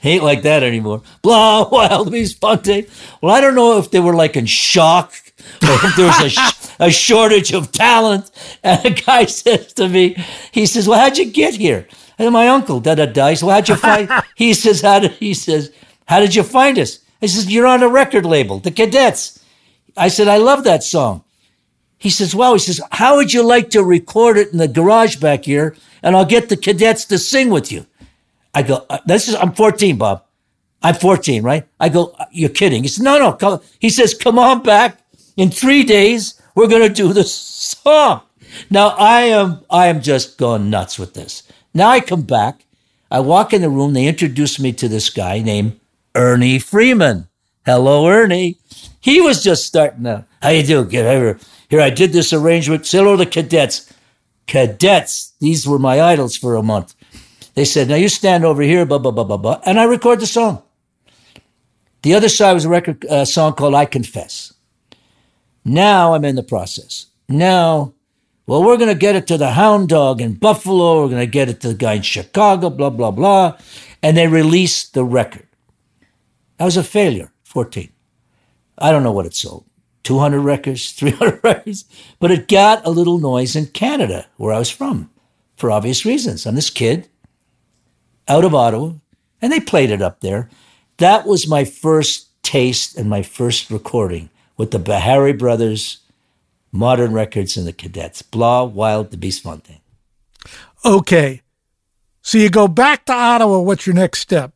Ain't like that anymore. Blah, wildebeest Fontaine. Well, I don't know if they were like in shock or if there was a, sh- a shortage of talent. And a guy says to me, he says, well, how'd you get here? And my uncle, da-da-da. He says, well, how'd you find? He says, how did, he says, how did you find us? I says, you're on a record label, the Cadets. I said, I love that song. He says, wow. He says, how would you like to record it in the garage back here? And I'll get the Cadets to sing with you. I go, this is, I'm fourteen, Bob. I'm fourteen, right? I go, you're kidding. He says, no, no. Come. He says, come on back. In three days, we're going to do this song. Now I am, I am just going nuts with this. Now I come back. I walk in the room. They introduce me to this guy named Ernie Freeman. Hello, Ernie. He was just starting out. How you doing? Get over here. I did this arrangement. Say hello to Cadets. Cadets. These were my idols for a month. They said, now you stand over here, blah, blah, blah, blah, blah. And I record the song. The other side was a record uh, song called I Confess. Now I'm in the process. Now, well, we're going to get it to the Hound Dog in Buffalo. We're going to get it to the guy in Chicago, blah, blah, blah. And they released the record. That was a failure, fourteen. I don't know what it sold, two hundred records, three hundred records, but it got a little noise in Canada, where I was from, for obvious reasons. I'm this kid out of Ottawa, and they played it up there. That was my first taste and my first recording with the Bahari Brothers, Modern Records, and the Cadets. Blah, wildebeest Fontaine. Okay. So you go back to Ottawa. What's your next step?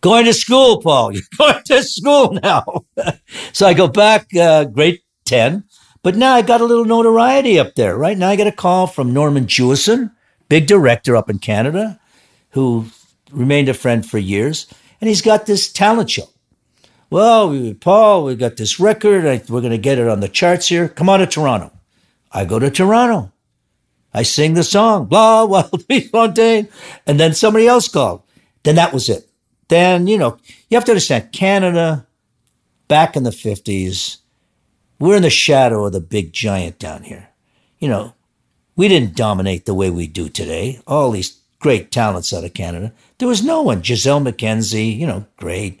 Going to school, Paul. You're going to school now. So I go back uh, grade ten, but now I got a little notoriety up there, right? Now I get a call from Norman Jewison, big director up in Canada, who remained a friend for years, and he's got this talent show. Well, we, Paul, we got this record. I, we're going to get it on the charts here. Come on to Toronto. I go to Toronto. I sing the song, blah, wildebeest Fontaine, and then somebody else called. Then that was it. Then, you know, you have to understand, Canada, back in the fifties, we're in the shadow of the big giant down here. You know, we didn't dominate the way we do today. All these great talents out of Canada. There was no one. Giselle McKenzie, you know, great.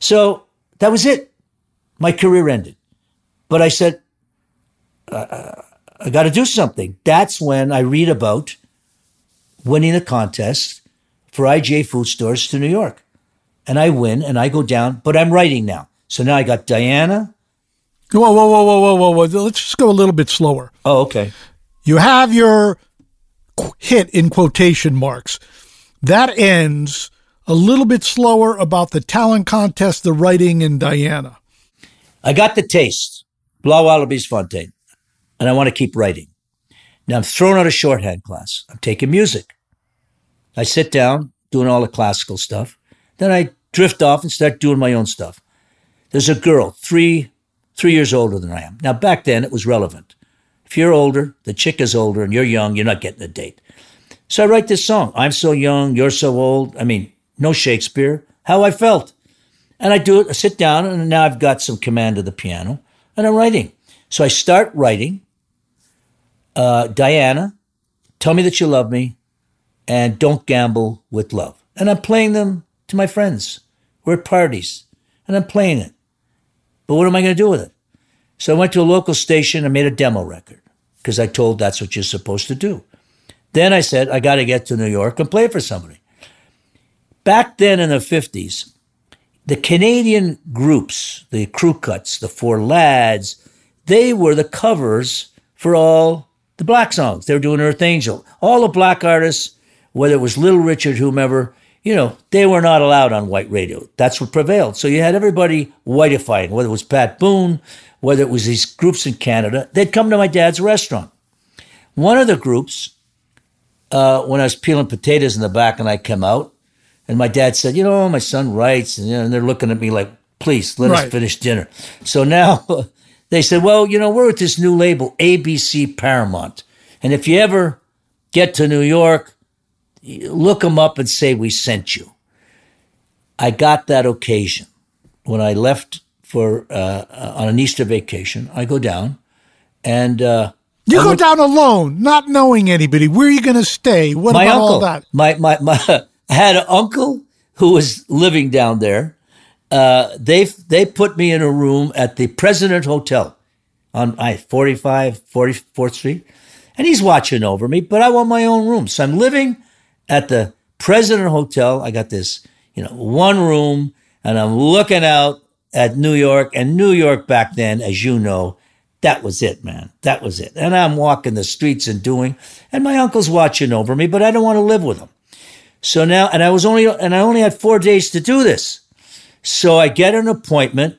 So that was it. My career ended. But I said, uh, I got to do something. That's when I read about winning a contest for I G A Food Stores to New York. And I win, and I go down, but I'm writing now. So now I got Diana. Whoa, whoa, whoa, whoa, whoa, whoa, whoa. Let's just go a little bit slower. Oh, okay. You have your hit in quotation marks. That ends a little bit slower about the talent contest, the writing, and Diana. I got the taste. Blah, wildebeest Fontaine. And I want to keep writing. Now I'm thrown out of shorthand class. I'm taking music. I sit down, doing all the classical stuff. Then I drift off and start doing my own stuff. There's a girl, three three years older than I am. Now, back then, it was relevant. If you're older, the chick is older, and you're young, you're not getting a date. So I write this song, I'm so young, you're so old. I mean, no Shakespeare, how I felt. And I do it, I sit down, and now I've got some command of the piano, and I'm writing. So I start writing, uh, Diana, Tell Me That You Love Me, and Don't Gamble With Love. And I'm playing them to my friends. We're at parties, and I'm playing it. But what am I going to do with it? So I went to a local station and made a demo record because I told that's what you're supposed to do. Then I said, I got to get to New York and play for somebody. Back then in the fifties, the Canadian groups, the Crew Cuts, the Four Lads, they were the covers for all the black songs. They were doing Earth Angel. All the black artists, whether it was Little Richard, whomever, you know, they were not allowed on white radio. That's what prevailed. So you had everybody whiteifying, whether it was Pat Boone, whether it was these groups in Canada. They'd come to my dad's restaurant. One of the groups, uh, when I was peeling potatoes in the back and I came out, and my dad said, you know, my son writes, and, you know, and they're looking at me like, please, let right. us finish dinner. So now they said, well, you know, we're with this new label, A B C Paramount. And if you ever get to New York, look them up and say we sent you. I got that occasion. When I left for uh, on an Easter vacation, I go down and... Uh, you I go went, down alone, not knowing anybody. Where are you going to stay? What about uncle, all that? My my my. I had an uncle who was living down there. Uh, they they put me in a room at the President Hotel on I forty-five, forty-fourth Street. And he's watching over me, but I want my own room. So I'm living at the President Hotel. I got this, you know, one room, and I'm looking out at New York. And New York back then, as you know, that was it, man. That was it. And I'm walking the streets and doing, and my uncle's watching over me, but I don't want to live with him. So now, and I was only, and I only had four days to do this. So I get an appointment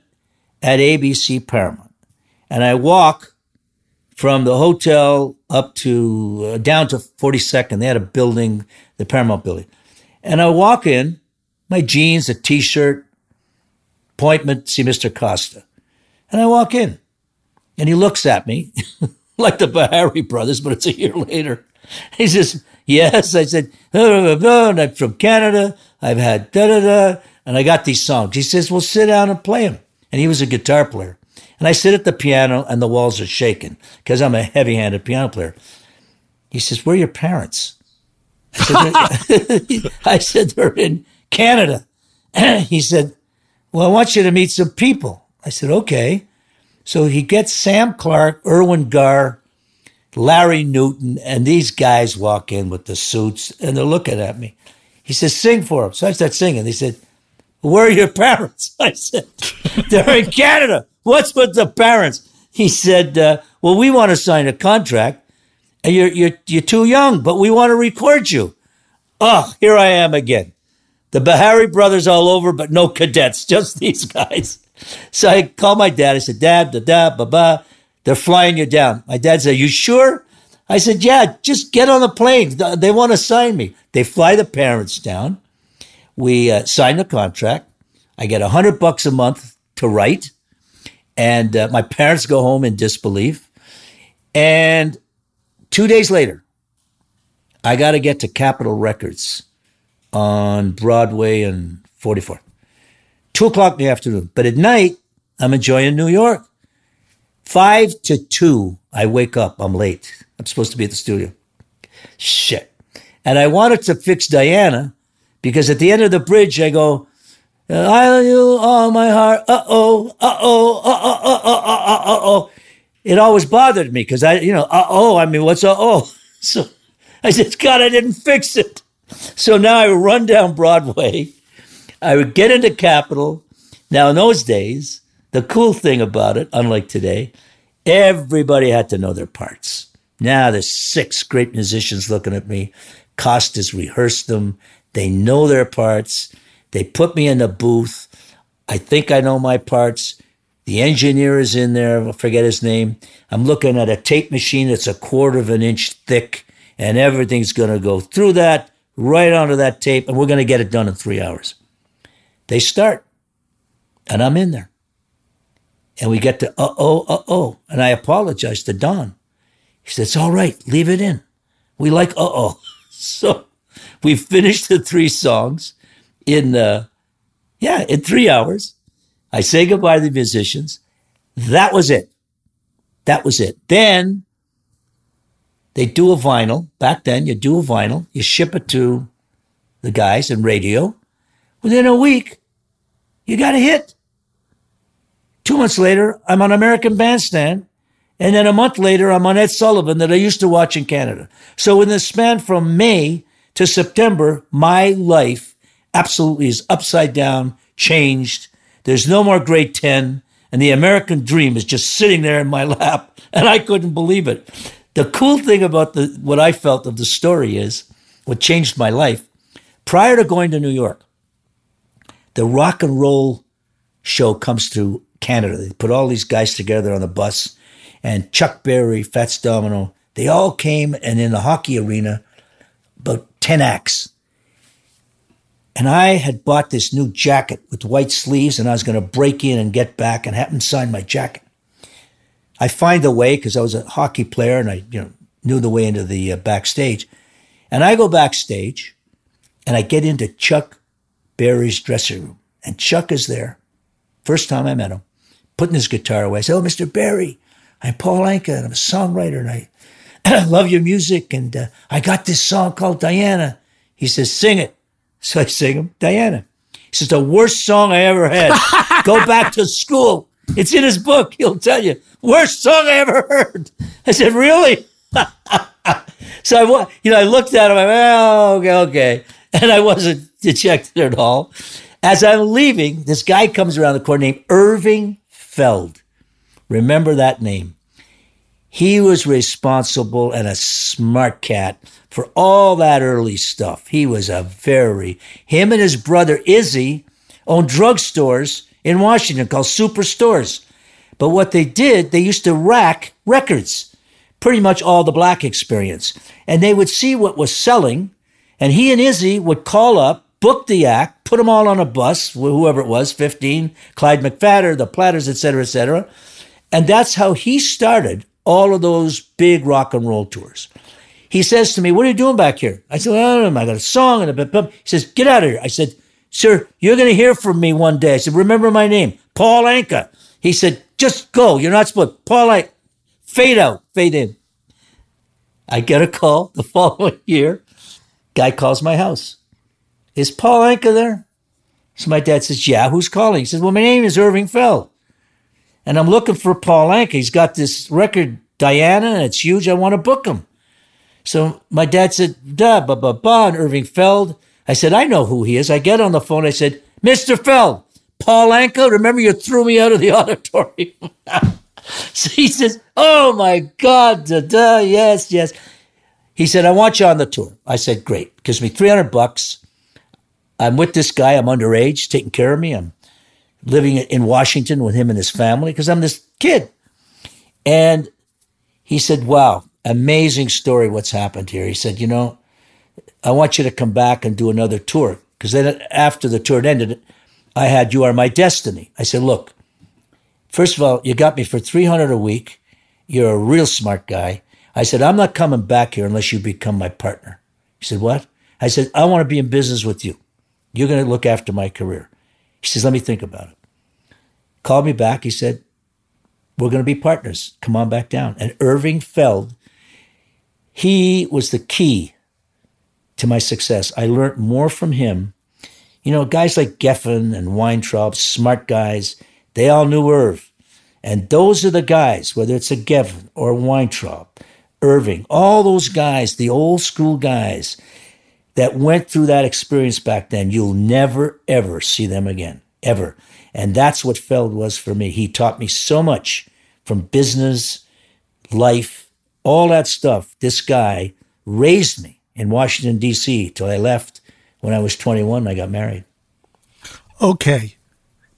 at A B C Paramount, and I walk from the hotel up to, uh, down to forty-second. They had a building, the Paramount building. And I walk in, my jeans, a t-shirt, appointment, see Mister Costa. And I walk in, and he looks at me like the Bahari Brothers, but it's a year later. He says, yes, I said, blah, blah, blah, and I'm from Canada. I've had da-da-da, and I got these songs. He says, well, sit down and play them. And he was a guitar player. And I sit at the piano, and the walls are shaking because I'm a heavy-handed piano player. He says, where are your parents? I said, I said they're in Canada. He said, well, I want you to meet some people. I said, okay. So he gets Sam Clark, Irwin Garr, Larry Newton, and these guys walk in with the suits, and they're looking at me. He says, sing for them. So I start singing. They said, where are your parents? I said, they're in Canada. What's with the parents? He said, uh, well, we want to sign a contract, and you're, you're, you're too young, but we want to record you. Oh, here I am again. The Bahari Brothers all over, but no Cadets, just these guys. So I called my dad. I said, Dad, da, da, ba, ba. They're flying you down. My dad said, you sure? I said, yeah, just get on the plane. They want to sign me. They fly the parents down. We uh, sign the contract. I get a hundred bucks a month to write. And uh, my parents go home in disbelief. And two days later, I got to get to Capitol Records on Broadway and forty-fourth. Two o'clock in the afternoon. But at night, I'm enjoying New York. Five to two, I wake up. I'm late. I'm supposed to be at the studio. Shit. And I wanted to fix Diana because at the end of the bridge, I go, I love you all my heart. Uh-oh, uh-oh, uh-oh, uh-oh, uh-oh. It always bothered me because I, you know, uh-oh, I mean, what's uh-oh? So I said, God, I didn't fix it. So now I run down Broadway. I would get into Capitol. Now, in those days, the cool thing about it, unlike today, everybody had to know their parts. Now there's six great musicians looking at me. Costa's rehearsed them. They know their parts. They put me in a booth. I think I know my parts. The engineer is in there. I forget his name. I'm looking at a tape machine that's a quarter of an inch thick, and everything's going to go through that, right onto that tape, and we're going to get it done in three hours. They start, and I'm in there. And we get to uh-oh, uh-oh. And I apologize to Don. He said, it's all right. Leave it in. We like uh-oh. So we finished the three songs in, uh, yeah, in three hours. I say goodbye to the musicians. That was it. That was it. Then they do a vinyl. Back then, you do a vinyl. You ship it to the guys in radio. Within a week, you got a hit. Two months later, I'm on American Bandstand. And then a month later, I'm on Ed Sullivan that I used to watch in Canada. So in the span from May to September, my life absolutely is upside down, changed. There's no more grade ten, and the American dream is just sitting there in my lap, and I couldn't believe it. The cool thing about the what I felt of the story is, what changed my life, prior to going to New York, the rock and roll show comes through Canada. They put all these guys together on the bus, and Chuck Berry, Fats Domino, they all came, and in the hockey arena, about ten acts. And I had bought this new jacket with white sleeves, and I was going to break in and get back and have them sign my jacket. I find a way, because I was a hockey player, and I you know, knew the way into the uh, backstage. And I go backstage, and I get into Chuck Berry's dressing room. And Chuck is there, first time I met him, putting his guitar away. I said, "Oh, Mister Berry, I'm Paul Anka, and I'm a songwriter, and I, I love your music, and uh, I got this song called Diana." He says, "Sing it." So I sing him, "Diana." He says, "The worst song I ever had. Go back to school." It's in his book. He'll tell you. "Worst song I ever heard." I said, "Really?" So I, you know, I looked at him. I went, "Oh, okay, okay." And I wasn't dejected at all. As I'm leaving, this guy comes around the corner named Irving Feld. Remember that name. He was responsible, and a smart cat, for all that early stuff. He was a very, him and his brother Izzy owned drugstores in Washington called superstores. But what they did, they used to rack records, pretty much all the black experience. And they would see what was selling, and he and Izzy would call up, book the act, put them all on a bus, whoever it was, fifteen, Clyde McFadder, the Platters, et cetera, et cetera. And that's how he started all of those big rock and roll tours. He says to me, "What are you doing back here?" I said, "I don't know, I got a song." And a bit. He says, "Get out of here." I said, "Sir, you're going to hear from me one day." I said, "Remember my name, Paul Anka." He said, "Just go. You're not supposed to. Paul Anka, fade out, fade in." I get a call the following year. Guy calls my house. "Is Paul Anka there?" So my dad says, "Yeah, who's calling?" He says, "Well, my name is Irving Feld. And I'm looking for Paul Anka. He's got this record, Diana, and it's huge. I want to book him." So my dad said, "Da, ba, ba, ba," and Irving Feld. I said, "I know who he is." I get on the phone. I said, "Mister Feld, Paul Anka, remember you threw me out of the auditorium." So he says, "Oh, my God, da, da, yes, yes." He said, "I want you on the tour." I said, "Great." Gives me three hundred bucks. I'm with this guy. I'm underage, taking care of me. I'm living in Washington with him and his family because I'm this kid. And he said, "Wow, amazing story what's happened here." He said, "You know, I want you to come back and do another tour." Because then after the tour ended, I had You Are My Destiny. I said, "Look, first of all, you got me for three hundred a week. You're a real smart guy." I said, "I'm not coming back here unless you become my partner." He said, "What?" I said, "I want to be in business with you. You're going to look after my career." He says, "Let me think about it." Called me back. He said, "We're going to be partners. Come on back down." And Irving Feld, he was the key to my success. I learned more from him. You know, guys like Geffen and Weintraub, smart guys, they all knew Irv. And those are the guys, whether it's a Geffen or Weintraub, Irving, all those guys, the old school guys that went through that experience back then, you'll never, ever see them again, ever. And that's what Feld was for me. He taught me so much from business, life, all that stuff. This guy raised me in Washington, D C till I left when I was twenty-one and I got married. Okay.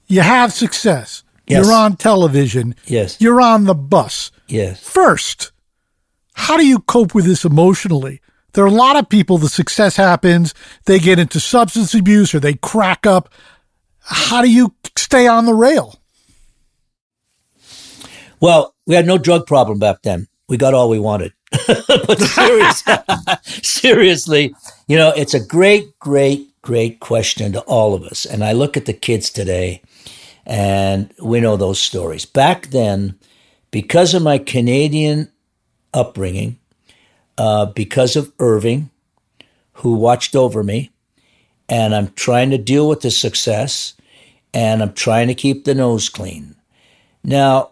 You have success. Yes. You're on television. Yes. You're on the bus. Yes. First, how do you cope with this emotionally? There are a lot of people, the success happens, they get into substance abuse or they crack up. How do you stay on the rail? Well, we had no drug problem back then. We got all we wanted. But seriously, seriously, you know, it's a great, great, great question to all of us. And I look at the kids today and we know those stories. Back then, because of my Canadian upbringing, uh, because of Irving, who watched over me, and I'm trying to deal with the success, and I'm trying to keep the nose clean. Now,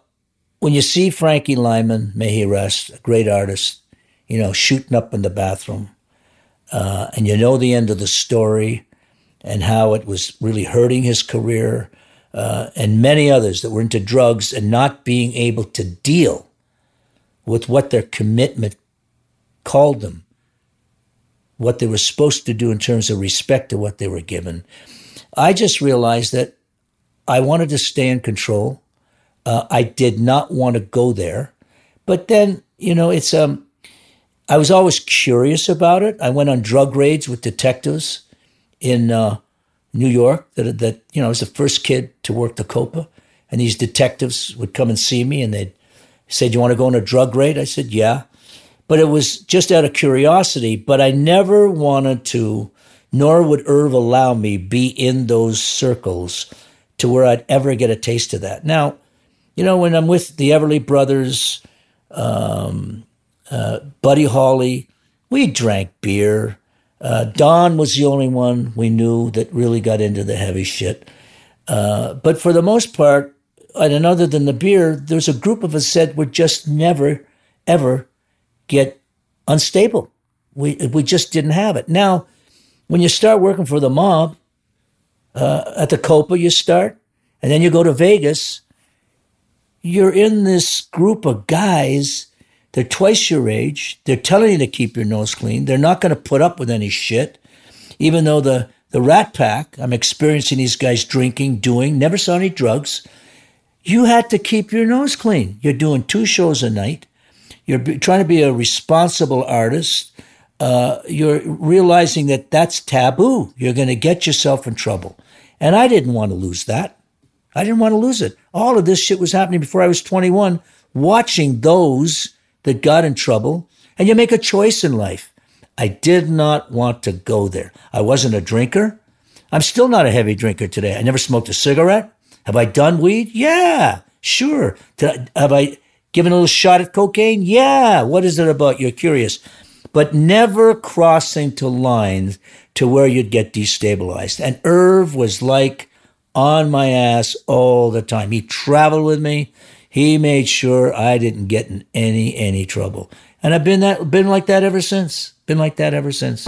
when you see Frankie Lyman, may he rest, a great artist, you know, shooting up in the bathroom, uh, and you know the end of the story, and how it was really hurting his career, uh, and many others that were into drugs and not being able to deal with what their commitment called them, what they were supposed to do in terms of respect to what they were given. I just realized that I wanted to stay in control. Uh, I did not want to go there. But then, you know, it's um, I was always curious about it. I went on drug raids with detectives in uh, New York. That, that you know, I was the first kid to work the Copa. And these detectives would come and see me, and they'd say, "Do you want to go on a drug raid?" I said, "Yeah." But it was just out of curiosity. But I never wanted to, nor would Irv allow me, be in those circles to where I'd ever get a taste of that. Now, you know, when I'm with the Everly Brothers, um, uh, Buddy Holly, we drank beer. Uh, Don was the only one we knew that really got into the heavy shit. Uh, but for the most part, and other than the beer, there's a group of us said we'd just never, ever get unstable. We we just didn't have it. Now, when you start working for the mob, uh, at the Copa you start, and then you go to Vegas, you're in this group of guys. They're twice your age. They're telling you to keep your nose clean. They're not going to put up with any shit. Even though the, the Rat Pack, I'm experiencing these guys drinking, doing, never saw any drugs. You had to keep your nose clean. You're doing two shows a night. You're trying to be a responsible artist. Uh, you're realizing that that's taboo. You're going to get yourself in trouble. And I didn't want to lose that. I didn't want to lose it. All of this shit was happening before I was twenty-one, watching those that got in trouble. And you make a choice in life. I did not want to go there. I wasn't a drinker. I'm still not a heavy drinker today. I never smoked a cigarette. Have I done weed? Yeah, sure. I, have I given a little shot at cocaine? Yeah. What is it about? You're curious. But never crossing to lines to where you'd get destabilized. And Irv was like on my ass all the time. He traveled with me. He made sure I didn't get in any, any trouble. And I've been that, been like that ever since. Been like that ever since.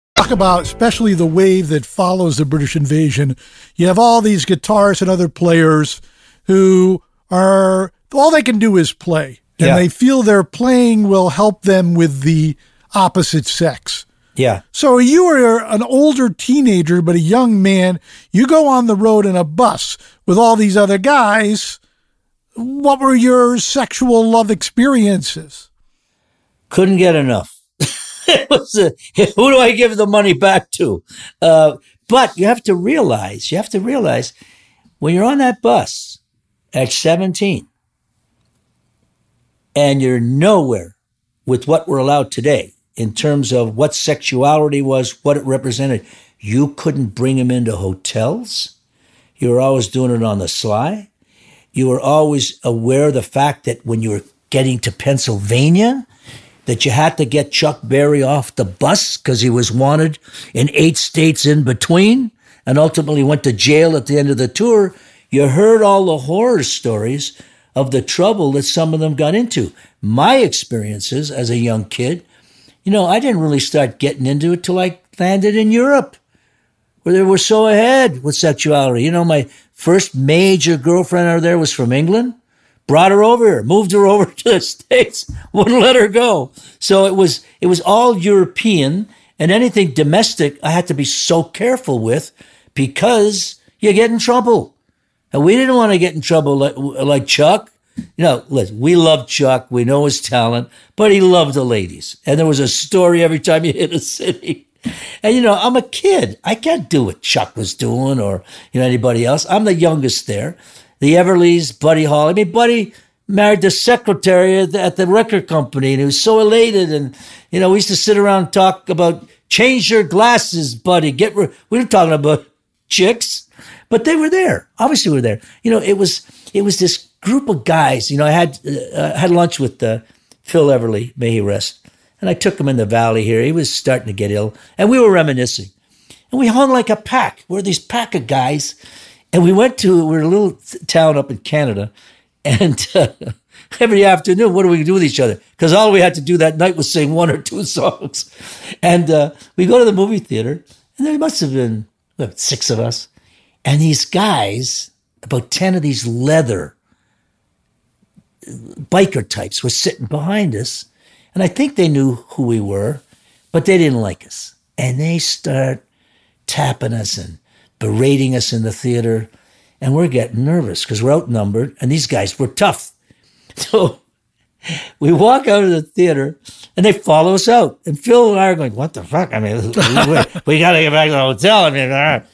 Talk about especially the wave that follows the British invasion. You have all these guitarists and other players who are, all they can do is play. And yeah. they feel their playing will help them with the opposite sex. Yeah. So you are an older teenager, but a young man. You go on the road in a bus with all these other guys. What were your sexual love experiences? Couldn't get enough. It was a, who do I give the money back to? Uh, but you have to realize, you have to realize when you're on that bus at seventeen and you're nowhere with what we're allowed today in terms of what sexuality was, what it represented, you couldn't bring them into hotels. You were always doing it on the sly. You were always aware of the fact that when you were getting to Pennsylvania, that you had to get Chuck Berry off the bus because he was wanted in eight states in between and ultimately went to jail at the end of the tour. You heard all the horror stories of the trouble that some of them got into. My experiences as a young kid, you know, I didn't really start getting into it till I landed in Europe, where they were so ahead with sexuality. You know, my first major girlfriend out there was from England. Brought her over here, moved her over to the States, wouldn't let her go. So it was it was all European, and anything domestic I had to be so careful with because you get in trouble. And we didn't want to get in trouble like, like Chuck. You know, listen, we love Chuck. We know his talent, but he loved the ladies. And there was a story every time you hit a city. And, you know, I'm a kid. I can't do what Chuck was doing or, you know, anybody else. I'm the youngest there. The Everleys, Buddy Holly. I mean, Buddy married the secretary at the, at the record company, and he was so elated. And, you know, we used to sit around and talk about, change your glasses, Buddy. Get re-. We were talking about chicks, but they were there. Obviously, we were there. You know, it was it was this group of guys. You know, I had uh, had lunch with uh, Phil Everly, may he rest, and I took him in the valley here. He was starting to get ill, and we were reminiscing. And we hung like a pack. We're these pack of guys. And we went to, we're a little town up in Canada, and uh, every afternoon, what do we do with each other? Because all we had to do that night was sing one or two songs. And uh, we go to the movie theater, and there must have been what, six of us. And these guys, about ten of these leather biker types were sitting behind us. And I think they knew who we were, but they didn't like us. And they start tapping us and berating us in the theater, and we're getting nervous because we're outnumbered, and these guys were tough. So we walk out of the theater, and they follow us out. And Phil and I are going, what the fuck? I mean, we, we got to get back to the hotel. I mean, all right.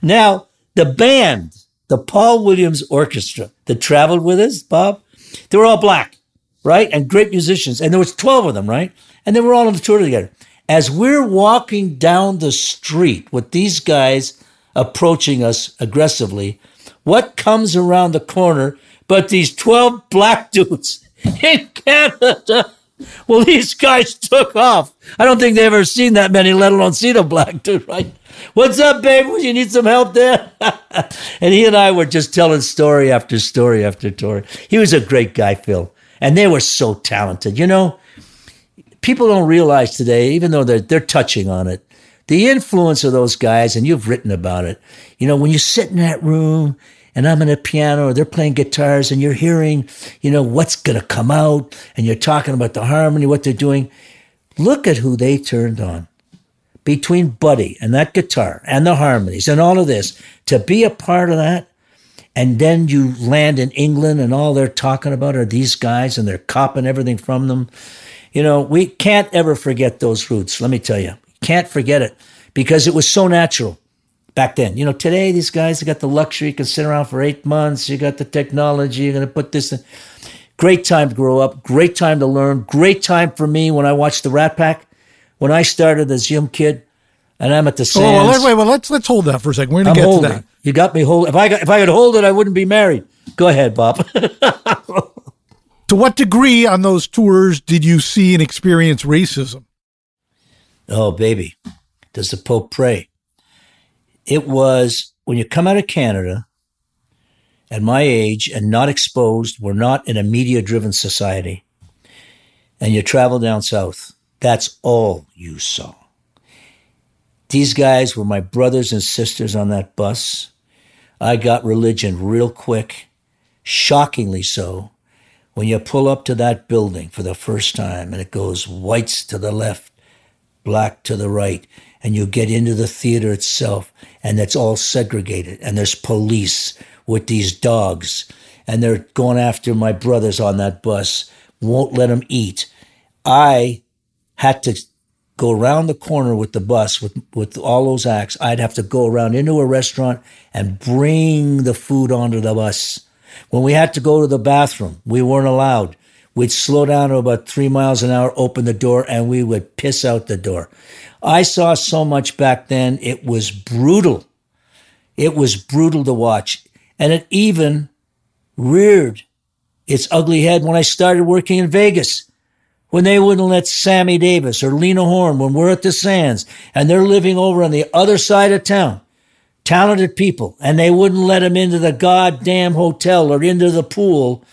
Now, the band, the Paul Williams Orchestra that traveled with us, Bob, they were all black, right? And great musicians. And there was twelve of them, right? And they were all on the tour together. As we're walking down the street with these guys approaching us aggressively, what comes around the corner but these twelve black dudes in Canada? Well, these guys took off. I don't think they ever seen that many, let alone seen a black dude, right? What's up, babe? You need some help there? And he and I were just telling story after story after story. He was a great guy, Phil. And they were so talented. You know, people don't realize today, even though they're, they're touching on it, the influence of those guys, and you've written about it, you know, when you sit in that room and I'm in a piano or they're playing guitars and you're hearing, you know, what's going to come out and you're talking about the harmony, what they're doing. Look at who they turned on between Buddy and that guitar and the harmonies and all of this to be a part of that. And then you land in England and all they're talking about are these guys and they're copping everything from them. You know, we can't ever forget those roots. Let me tell you. Can't forget it because it was so natural back then. You know, today these guys have got the luxury, you can sit around for eight months, you got the technology, you're going to put this in. Great time to grow up, great time to learn, great time for me when I watched the Rat Pack. When I started as a young kid, and I'm at the Sands. Oh, well, wait, well, let's let's hold that for a second. We're going to get holding. to that. You got me hold. If I got, if I could hold it, I wouldn't be married. Go ahead, Bob. To what degree on those tours did you see and experience racism? Oh, baby, does the Pope pray? It was when you come out of Canada at my age and not exposed, we're not in a media-driven society, and you travel down south. That's all you saw. These guys were my brothers and sisters on that bus. I got religion real quick, shockingly so, when you pull up to that building for the first time and it goes whites to the left, black to the right, and you get into the theater itself, and it's all segregated, and there's police with these dogs, and they're going after my brothers on that bus, won't let them eat. I had to go around the corner with the bus, with, with all those acts. I'd have to go around into a restaurant and bring the food onto the bus. When we had to go to the bathroom, we weren't allowed. We'd slow down to about three miles an hour, open the door, and we would piss out the door. I saw so much back then. It was brutal. It was brutal to watch. And it even reared its ugly head when I started working in Vegas, when they wouldn't let Sammy Davis or Lena Horne, when we're at the Sands, and they're living over on the other side of town, talented people, and they wouldn't let them into the goddamn hotel or into the pool,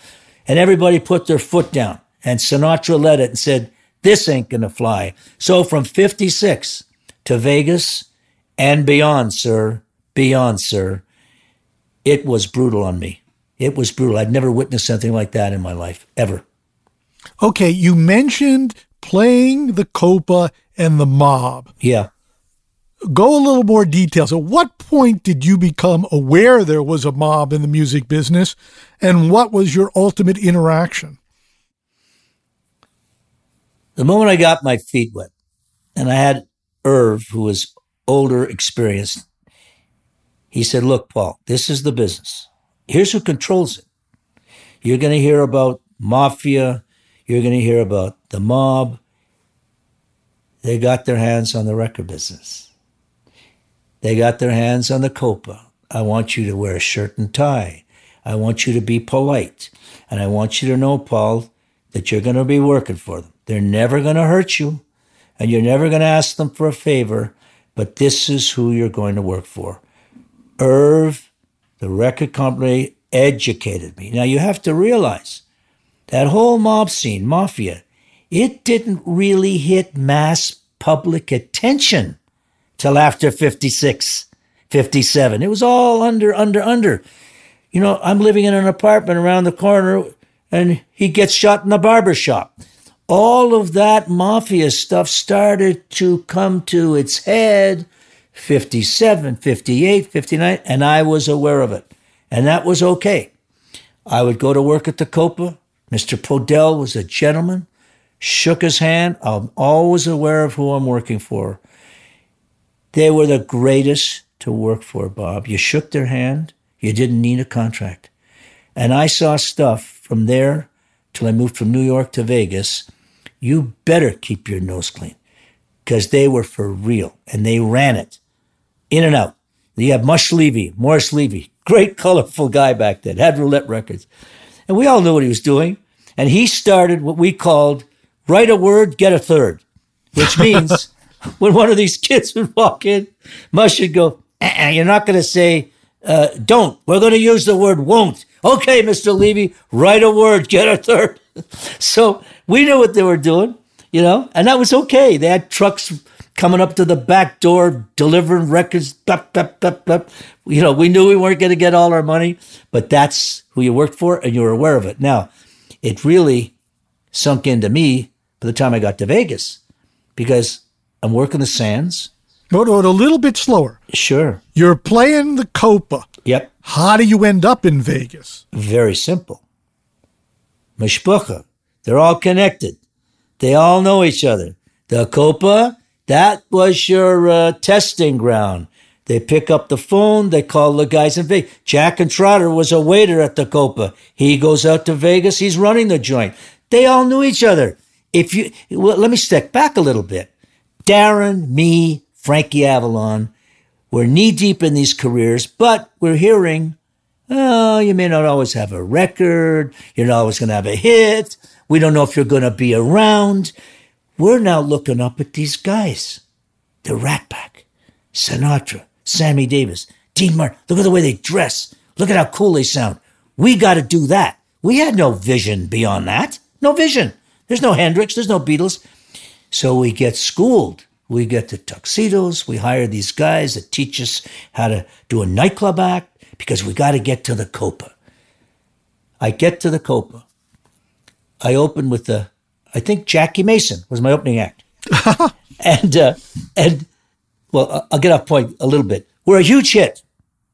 and everybody put their foot down. And Sinatra led it and said, this ain't gonna fly. So from fifty-six to Vegas and beyond, sir, beyond, sir, it was brutal on me. It was brutal. I'd never witnessed something like that in my life, ever. Okay, you mentioned playing the Copa and the mob. Yeah. Go a little more detail. So, what point did you become aware there was a mob in the music business, and what was your ultimate interaction? The moment I got my feet wet, and I had Irv, who was older, experienced, he said, look, Paul, this is the business. Here's who controls it. You're going to hear about mafia. You're going to hear about the mob. They got their hands on the record business. They got their hands on the Copa. I want you to wear a shirt and tie. I want you to be polite. And I want you to know, Paul, that you're going to be working for them. They're never going to hurt you, and you're never going to ask them for a favor, but this is who you're going to work for. Irv, the record company, educated me. Now, you have to realize that whole mob scene, mafia, it didn't really hit mass public attention till after fifty-six, fifty-seven. It was all under, under, under. You know, I'm living in an apartment around the corner and he gets shot in the barber shop. All of that mafia stuff started to come to its head, fifty-seven, fifty-eight, fifty-nine, and I was aware of it. And that was okay. I would go to work at the Copa. Mister Podell was a gentleman, shook his hand. I'm always aware of who I'm working for. They were the greatest to work for, Bob. You shook their hand. You didn't need a contract. And I saw stuff from there till I moved from New York to Vegas. You better keep your nose clean because they were for real and they ran it in and out. You have Mush Levy, Morris Levy, great colorful guy back then, had Roulette Records. And we all knew what he was doing. And he started what we called write a word, get a third, which means... When one of these kids would walk in, Mush would go, uh-uh, you're not going to say, uh, don't. We're going to use the word won't. Okay, Mister Levy, write a word, get a third. So we knew what they were doing, you know, and that was okay. They had trucks coming up to the back door, delivering records, bop, bop, bop, bop. You know, we knew we weren't going to get all our money, but that's who you worked for and you were aware of it. Now, it really sunk into me by the time I got to Vegas because I'm working the Sands. No, no, a little bit slower. Sure. You're playing the Copa. Yep. How do you end up in Vegas? Very simple. Mishpucha. They're all connected. They all know each other. The Copa, that was your uh, testing ground. They pick up the phone. They call the guys in Vegas. Jack and Trotter was a waiter at the Copa. He goes out to Vegas. He's running the joint. They all knew each other. If you well, let me step back a little bit. Darren, me, Frankie Avalon. We're knee-deep in these careers, but we're hearing, oh, you may not always have a record. You're not always going to have a hit. We don't know if you're going to be around. We're now looking up at these guys. The Rat Pack, Sinatra, Sammy Davis, Dean Martin. Look at the way they dress. Look at how cool they sound. We got to do that. We had no vision beyond that. No vision. There's no Hendrix. There's no Beatles. So we get schooled. We get the tuxedos. We hire these guys that teach us how to do a nightclub act because we got to get to the Copa. I get to the Copa. I open with the, I think Jackie Mason was my opening act. and, uh, and well, I'll get off point a little bit. We're a huge hit.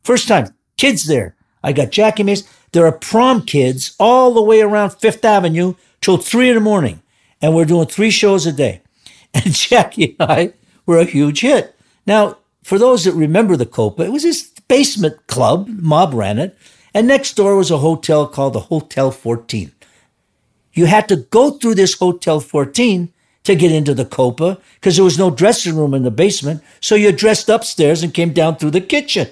First time, kids there. I got Jackie Mason. There are prom kids all the way around Fifth Avenue till three in the morning. And we're doing three shows a day. And Jackie and I were a huge hit. Now, for those that remember the Copa, it was this basement club. Mob ran it. And next door was a hotel called the Hotel fourteen. You had to go through this Hotel fourteen to get into the Copa because there was no dressing room in the basement. So you dressed upstairs and came down through the kitchen.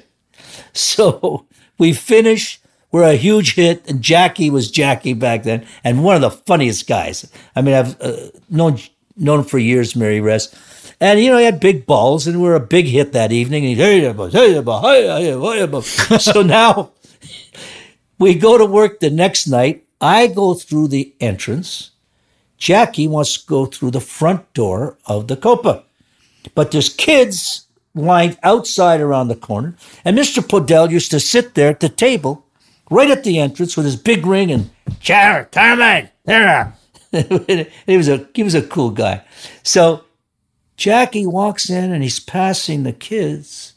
So we finished. We're a huge hit. And Jackie was Jackie back then. And one of the funniest guys. I mean, I've uh, known known him for years, Mary Rest. And, you know, he had big balls, and we were a big hit that evening. And he'd, so now we go to work the next night. I go through the entrance. Jackie wants to go through the front door of the Copa. But there's kids lined outside around the corner. And Mister Podell used to sit there at the table right at the entrance with his big ring and, Carol, Carmine, there. he was a he was a cool guy. So Jackie walks in and he's passing the kids.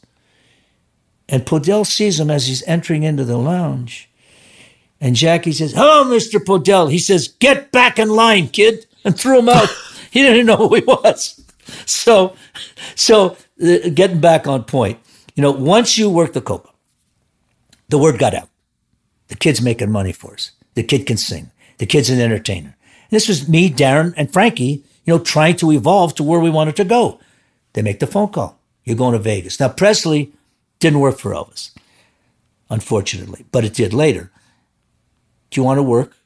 And Podell sees him as he's entering into the lounge. And Jackie says, hello, Mister Podell. He says, get back in line, kid. And threw him out. He didn't know who he was. So, so uh, getting back on point. You know, once you work the Copa, the word got out. The kid's making money for us. The kid can sing. The kid's an entertainer. This was me, Darren, and Frankie, you know, trying to evolve to where we wanted to go. They make the phone call. You're going to Vegas. Now, Presley didn't work for Elvis, unfortunately, but it did later. Do you want to work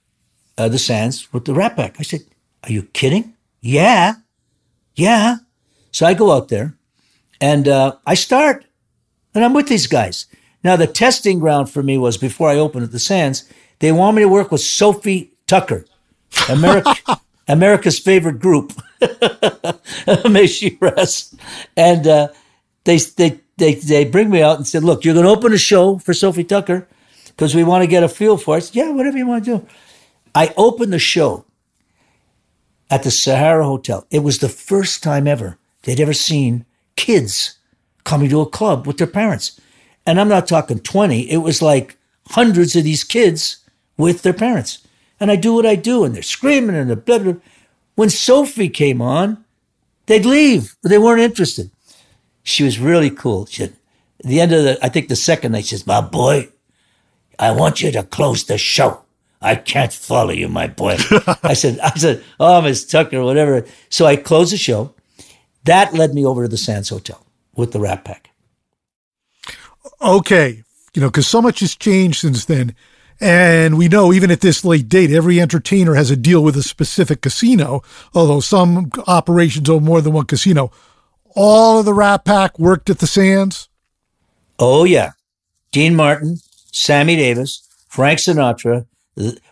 uh, the Sands with the Rat Pack? I said, are you kidding? Yeah. Yeah. So I go out there, and uh, I start, and I'm with these guys. Now, the testing ground for me was before I opened at the Sands, they want me to work with Sophie Tucker. America, America's favorite group, may she rest. And uh, they they they they bring me out and said, "Look, you're going to open a show for Sophie Tucker because we want to get a feel for it." I said, yeah, whatever you want to do. I opened the show at the Sahara Hotel. It was the first time ever they'd ever seen kids coming to a club with their parents, and I'm not talking twenty. It was like hundreds of these kids with their parents. And I do what I do, and they're screaming, and they're blah, blah. When Sophie came on, they'd leave. They weren't interested. She was really cool. She said, at the end of the, I think the second night, she says, my boy, I want you to close the show. I can't follow you, my boy. I said, I said, oh, Miss Tucker, whatever. So I closed the show. That led me over to the Sands Hotel with the Rat Pack. Okay. You know, because so much has changed since then. And we know even at this late date, every entertainer has a deal with a specific casino, although some operations own more than one casino. All of the Rat Pack worked at the Sands? Oh, yeah. Dean Martin, Sammy Davis, Frank Sinatra.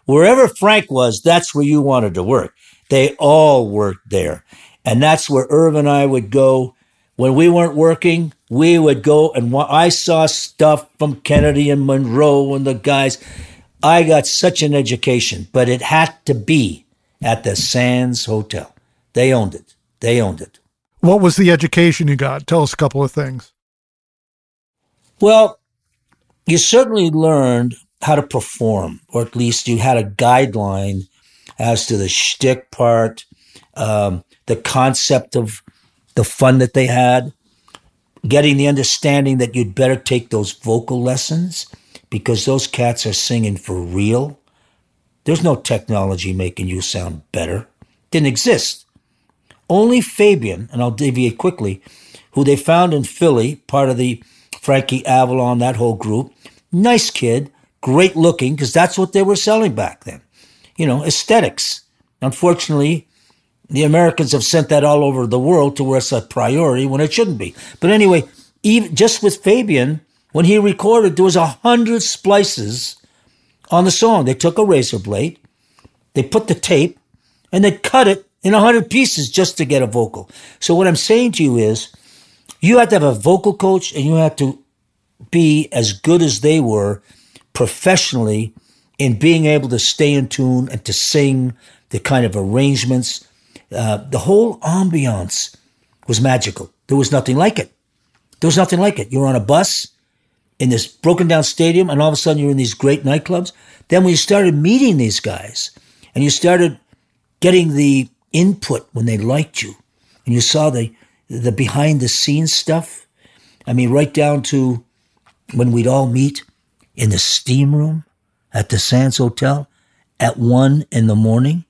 Wherever Frank was, that's where you wanted to work. They all worked there. And that's where Irv and I would go. When we weren't working, we would go, and I saw stuff from Kennedy and Monroe and the guys. I got such an education, but it had to be at the Sands Hotel. They owned it. They owned it. What was the education you got? Tell us a couple of things. Well, you certainly learned how to perform, or at least you had a guideline as to the shtick part, um, the concept of the fun that they had, getting the understanding that you'd better take those vocal lessons because those cats are singing for real. There's no technology making you sound better. Didn't exist. Only Fabian, and I'll deviate quickly, who they found in Philly, part of the Frankie Avalon, that whole group. Nice kid, great looking, because that's what they were selling back then. You know, aesthetics. Unfortunately, the Americans have sent that all over the world to where it's a priority when it shouldn't be. But anyway, even just with Fabian, when he recorded, there was a hundred splices on the song. They took a razor blade, they put the tape, and they cut it in a hundred pieces just to get a vocal. So what I'm saying to you is, you have to have a vocal coach, and you have to be as good as they were professionally in being able to stay in tune and to sing the kind of arrangements. Uh, the whole ambiance was magical. There was nothing like it. There was nothing like it. You're on a bus in this broken down stadium, and all of a sudden you're in these great nightclubs. Then when you started meeting these guys and you started getting the input when they liked you, and you saw the the behind the scenes stuff, I mean, right down to when we'd all meet in the steam room at the Sands Hotel at one in the morning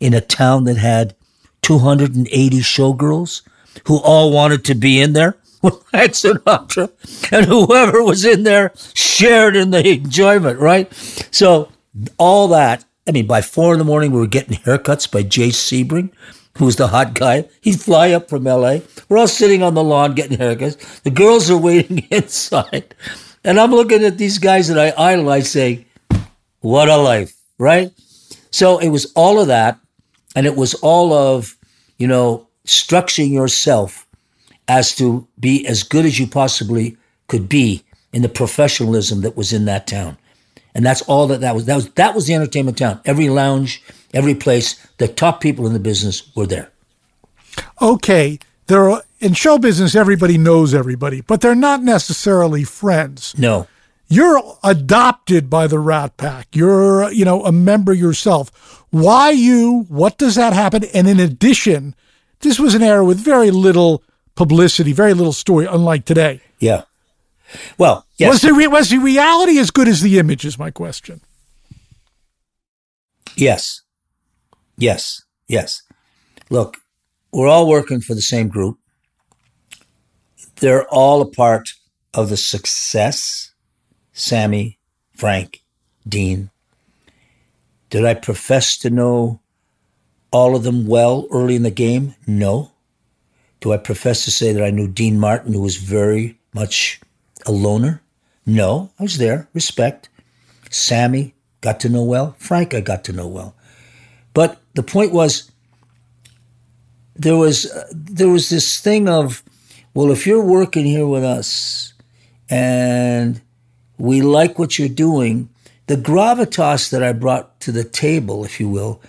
in a town that had two hundred eighty showgirls who all wanted to be in there with Frank Sinatra, and whoever was in there shared in the enjoyment, right? So all that, I mean, by four in the morning, we were getting haircuts by Jay Sebring, who was the hot guy. He'd fly up from L A. We're all sitting on the lawn getting haircuts. The girls are waiting inside. And I'm looking at these guys that I idolize saying, what a life, right? So it was all of that. And it was all of, you know, structuring yourself as to be as good as you possibly could be in the professionalism that was in that town. And that's all that that was. That was that was the entertainment town. Every lounge, every place, the top people in the business were there. Okay. There are, in show business, everybody knows everybody, but they're not necessarily friends. No. You're adopted by the Rat Pack. You're, you know, a member yourself. Why you? What does that happen? And in addition, this was an era with very little publicity, very little story, unlike today. Yeah. Well, yes. Was the, re- was the reality as good as the image is my question. Yes. Yes. Yes. Look, we're all working for the same group. They're all a part of the success. Sammy, Frank, Dean. Did I profess to know all of them well early in the game? No. Do I profess to say that I knew Dean Martin, who was very much a loner? No. I was there. Respect. Sammy, got to know well. Frank, I got to know well. But the point was, there was uh, there was this thing of, well, if you're working here with us and we like what you're doing, the gravitas that I brought to the table, if you will,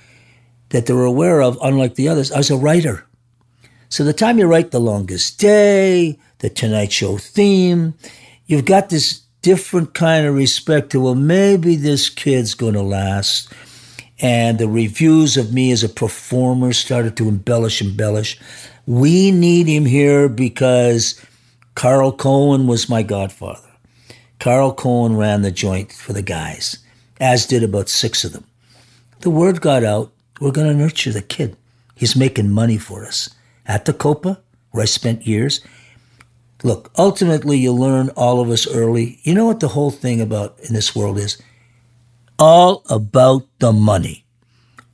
that they were aware of, unlike the others, I was a writer. So the time you write The Longest Day, the Tonight Show theme, you've got this different kind of respect to, well, maybe this kid's going to last. And the reviews of me as a performer started to embellish, embellish. We need him here because Carl Cohen was my godfather. Carl Cohen ran the joint for the guys, as did about six of them. The word got out, we're going to nurture the kid. He's making money for us. At the Copa, where I spent years. Look, ultimately you learn, all of us early. You know what the whole thing about in this world is? All about the money.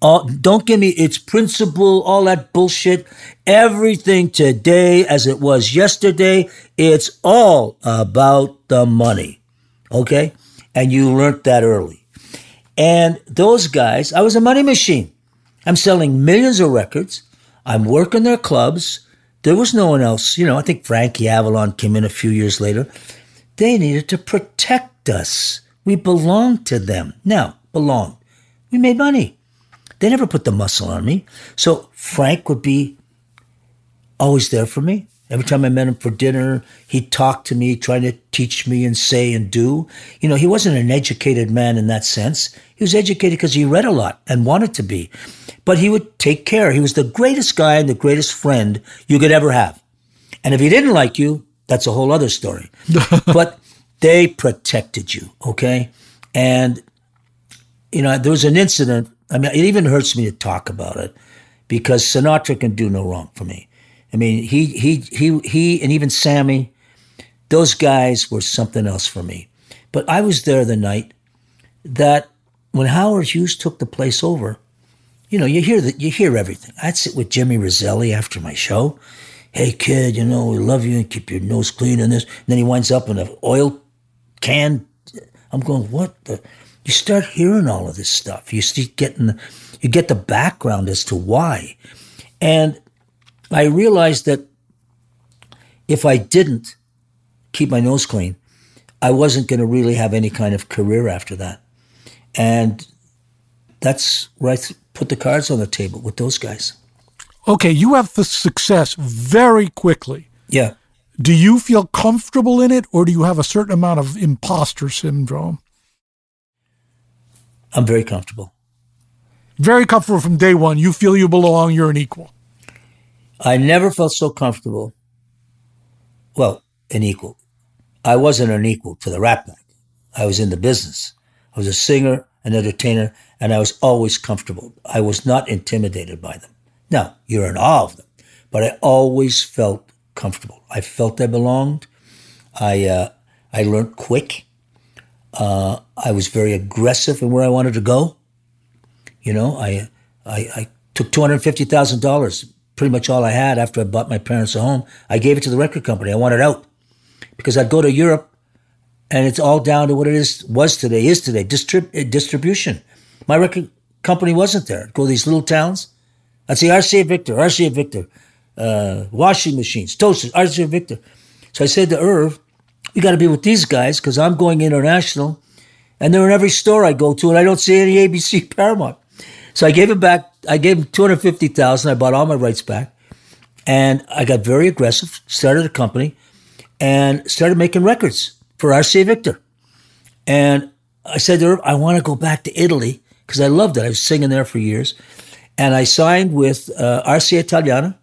All, don't give me its principle, all that bullshit. Everything today as it was yesterday, it's all about the money. Okay? And you learned that early. And those guys, I was a money machine. I'm selling millions of records. I'm working their clubs. There was no one else. You know, I think Frankie Avalon came in a few years later. They needed to protect us. We belonged to them. Now, belonged. We made money. They never put the muscle on me. So Frank would be always there for me. Every time I met him for dinner, he'd talk to me, trying to teach me and say and do. You know, he wasn't an educated man in that sense. He was educated because he read a lot and wanted to be. But he would take care. He was the greatest guy and the greatest friend you could ever have. And if he didn't like you, that's a whole other story. But they protected you, okay? And, you know, there was an incident. I mean, it even hurts me to talk about it because Sinatra can do no wrong for me. I mean, he, he, he, he, and even Sammy, those guys were something else for me. But I was there the night that when Howard Hughes took the place over, you know, you hear that, you hear everything. I'd sit with Jimmy Roselli after my show. Hey kid, you know, we love you and keep your nose clean and this. And then he winds up in an oil can. I'm going, what the? You start hearing all of this stuff. You start getting, the, you get the background as to why. And I realized that if I didn't keep my nose clean, I wasn't going to really have any kind of career after that. And that's where I th- put the cards on the table with those guys. Okay, you have the success very quickly. Yeah. Do you feel comfortable in it, or do you have a certain amount of imposter syndrome? I'm very comfortable. Very comfortable from day one. You feel you belong, you're an equal. I never felt so comfortable. Well, an equal. I wasn't an equal to the rap pack. I was in the business. I was a singer, an entertainer, and I was always comfortable. I was not intimidated by them. Now, you're in awe of them, but I always felt comfortable. I felt I belonged. I uh, I learned quick. Uh, I was very aggressive in where I wanted to go. You know, I I, I took two hundred fifty thousand dollars, pretty much all I had after I bought my parents a home. I gave it to the record company. I wanted out because I'd go to Europe, and it's all down to what it is was today, is today, distrib- distribution. My record company wasn't there. I'd go to these little towns. I'd say, R C A Victor, R C A Victor, uh, washing machines, toasters, R C A Victor. So I said to Irv, you got to be with these guys because I'm going international, and they're in every store I go to, and I don't see any A B C Paramount. So I gave him back. I gave him two hundred fifty thousand dollars. I bought all my rights back, and I got very aggressive, started a company, and started making records for R C A Victor. And I said to Irv, I want to go back to Italy because I loved it. I was singing there for years. And I signed with uh, R C A Italiana,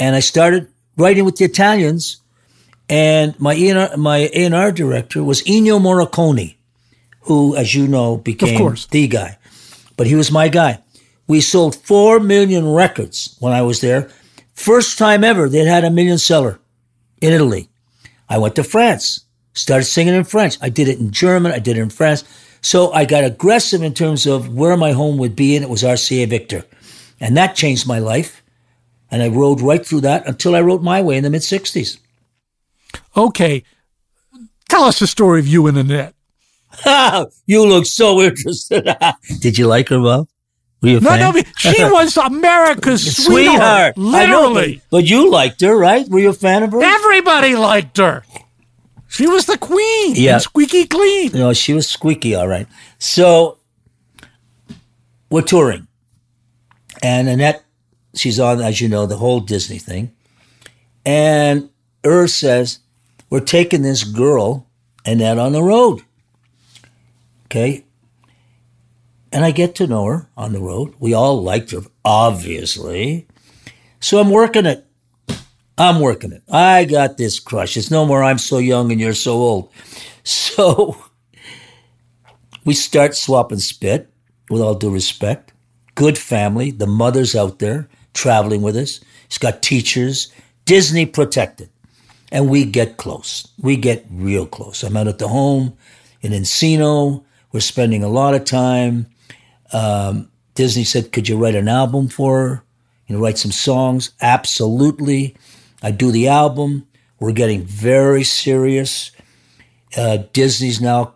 and I started writing with the Italians. And my E and R, my A and R director was Ennio Morricone, who, as you know, became the guy. But he was my guy. We sold four million records when I was there. First time ever they'd had a million seller in Italy. I went to France, started singing in French. I did it in German. I did it in France. So I got aggressive in terms of where my home would be, and it was R C A Victor. And that changed my life. And I rode right through that until I wrote My Way in the mid-sixties. Okay. Tell us the story of you and Annette. You look so interested. Did you like her, Bob? Were you a no, fan? No. She was America's sweetheart. sweetheart. Literally. I know, but you liked her, right? Were you a fan of her? Everybody liked her. She was the queen. Yeah. And squeaky clean. No, she was squeaky, all right. So we're touring. And Annette, she's on, as you know, the whole Disney thing. And Irv says, we're taking this girl, Annette, on the road. Okay? And I get to know her on the road. We all liked her, obviously. So I'm working it. I'm working it. I got this crush. It's no more I'm so young and you're so old. So we start swapping spit, with all due respect. Good family. The mother's out there traveling with us. She's got teachers. Disney protected. And we get close. We get real close. I'm out at the home in Encino. We're spending a lot of time. Um, Disney said, could you write an album for her? You know, write some songs? Absolutely. I do the album. We're getting very serious. Uh, Disney's now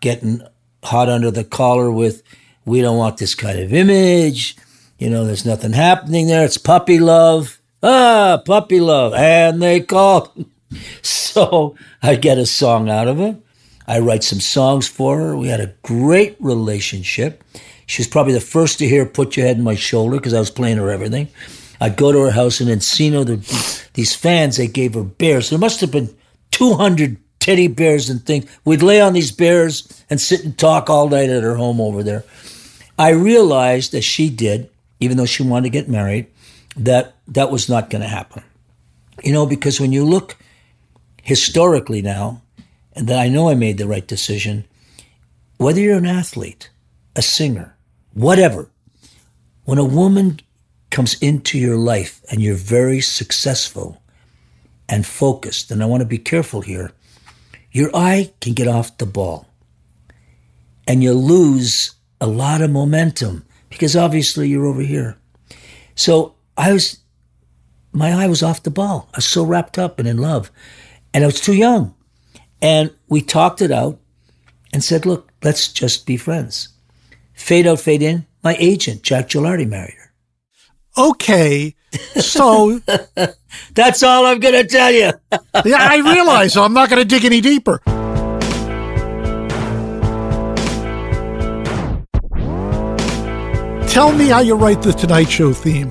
getting hot under the collar with, we don't want this kind of image. You know, there's nothing happening there. It's puppy love. Ah, puppy love. And they called. So I get a song out of it. I write some songs for her. We had a great relationship. She was probably the first to hear Put Your Head on My Shoulder because I was playing her everything. I'd go to her house in Encino. The, these fans, they gave her bears. There must have been two hundred teddy bears and things. We'd lay on these bears and sit and talk all night at her home over there. I realized, as she did, even though she wanted to get married, that that was not going to happen. You know, because when you look historically now, and that I know I made the right decision, whether you're an athlete, a singer, whatever, when a woman comes into your life and you're very successful and focused, and I want to be careful here, your eye can get off the ball and you lose a lot of momentum because obviously you're over here. So I was, my eye was off the ball. I was so wrapped up and in love, and I was too young. And we talked it out and said, look, let's just be friends. Fade out, fade in. My agent, Jack Gilardi, married her. Okay, so... That's all I'm going to tell you. Yeah, I realize. So I'm not going to dig any deeper. Tell me how you write the Tonight Show theme.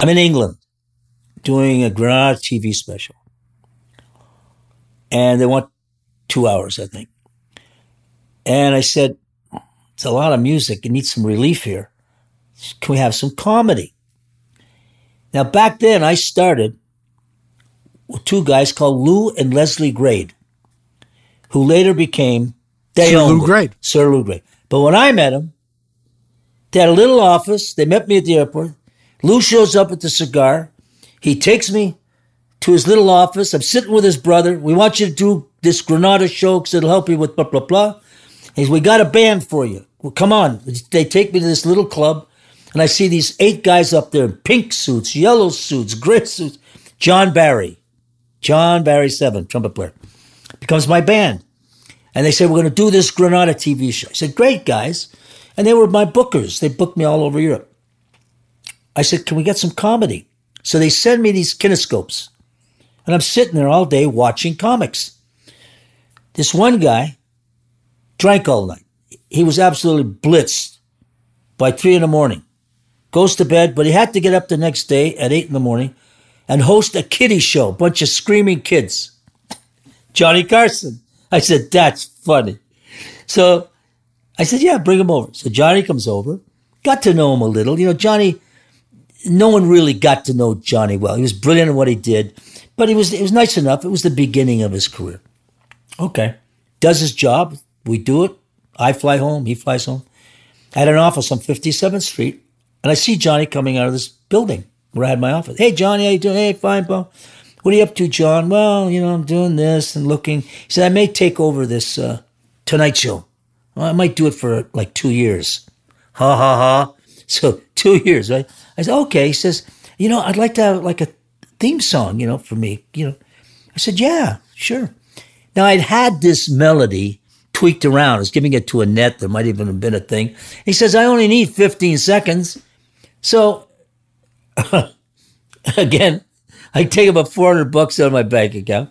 I'm in England doing a Granada T V special, and they want two hours, I think. And I said, it's a lot of music. It needs some relief here. Can we have some comedy? Now, back then, I started with two guys called Lou and Leslie Grade, who later became Sir Lou Grade. Sir Lou Grade. But when I met them, they had a little office. They met me at the airport. Lou shows up with the cigar. He takes me to his little office. I'm sitting with his brother. We want you to do this Granada show because it'll help you with blah, blah, blah. He says, we got a band for you. Well, come on. They take me to this little club, and I see these eight guys up there in pink suits, yellow suits, gray suits. John Barry. John Barry seven, trumpet player. Becomes my band. And they say, we're going to do this Granada T V show. I said, great, guys. And they were my bookers. They booked me all over Europe. I said, can we get some comedy? So they send me these kinescopes. And I'm sitting there all day watching comics. This one guy drank all night. He was absolutely blitzed by three in the morning. Goes to bed, but he had to get up the next day at eight in the morning and host a kiddie show, bunch of screaming kids. Johnny Carson. I said, that's funny. So I said, yeah, bring him over. So Johnny comes over. Got to know him a little. You know, Johnny... No one really got to know Johnny well. He was brilliant at what he did, but he was, it was nice enough. It was the beginning of his career. Okay. Does his job. We do it. I fly home. He flies home. I had an office on fifty-seventh Street And I see Johnny coming out of this building where I had my office. Hey, Johnny, how you doing? Hey, fine, Paul. What are you up to, John? Well, you know, I'm doing this and looking. He said, I may take over this uh, Tonight Show. Well, I might do it for like two years. Ha, ha, ha. So two years, right? I said, okay. He says, you know, I'd like to have like a theme song, you know, for me, you know. I said, yeah, sure. Now, I'd had this melody tweaked around. I was giving it to Annette. There might even have been a thing. He says, I only need fifteen seconds. So, again, I take about four hundred bucks out of my bank account.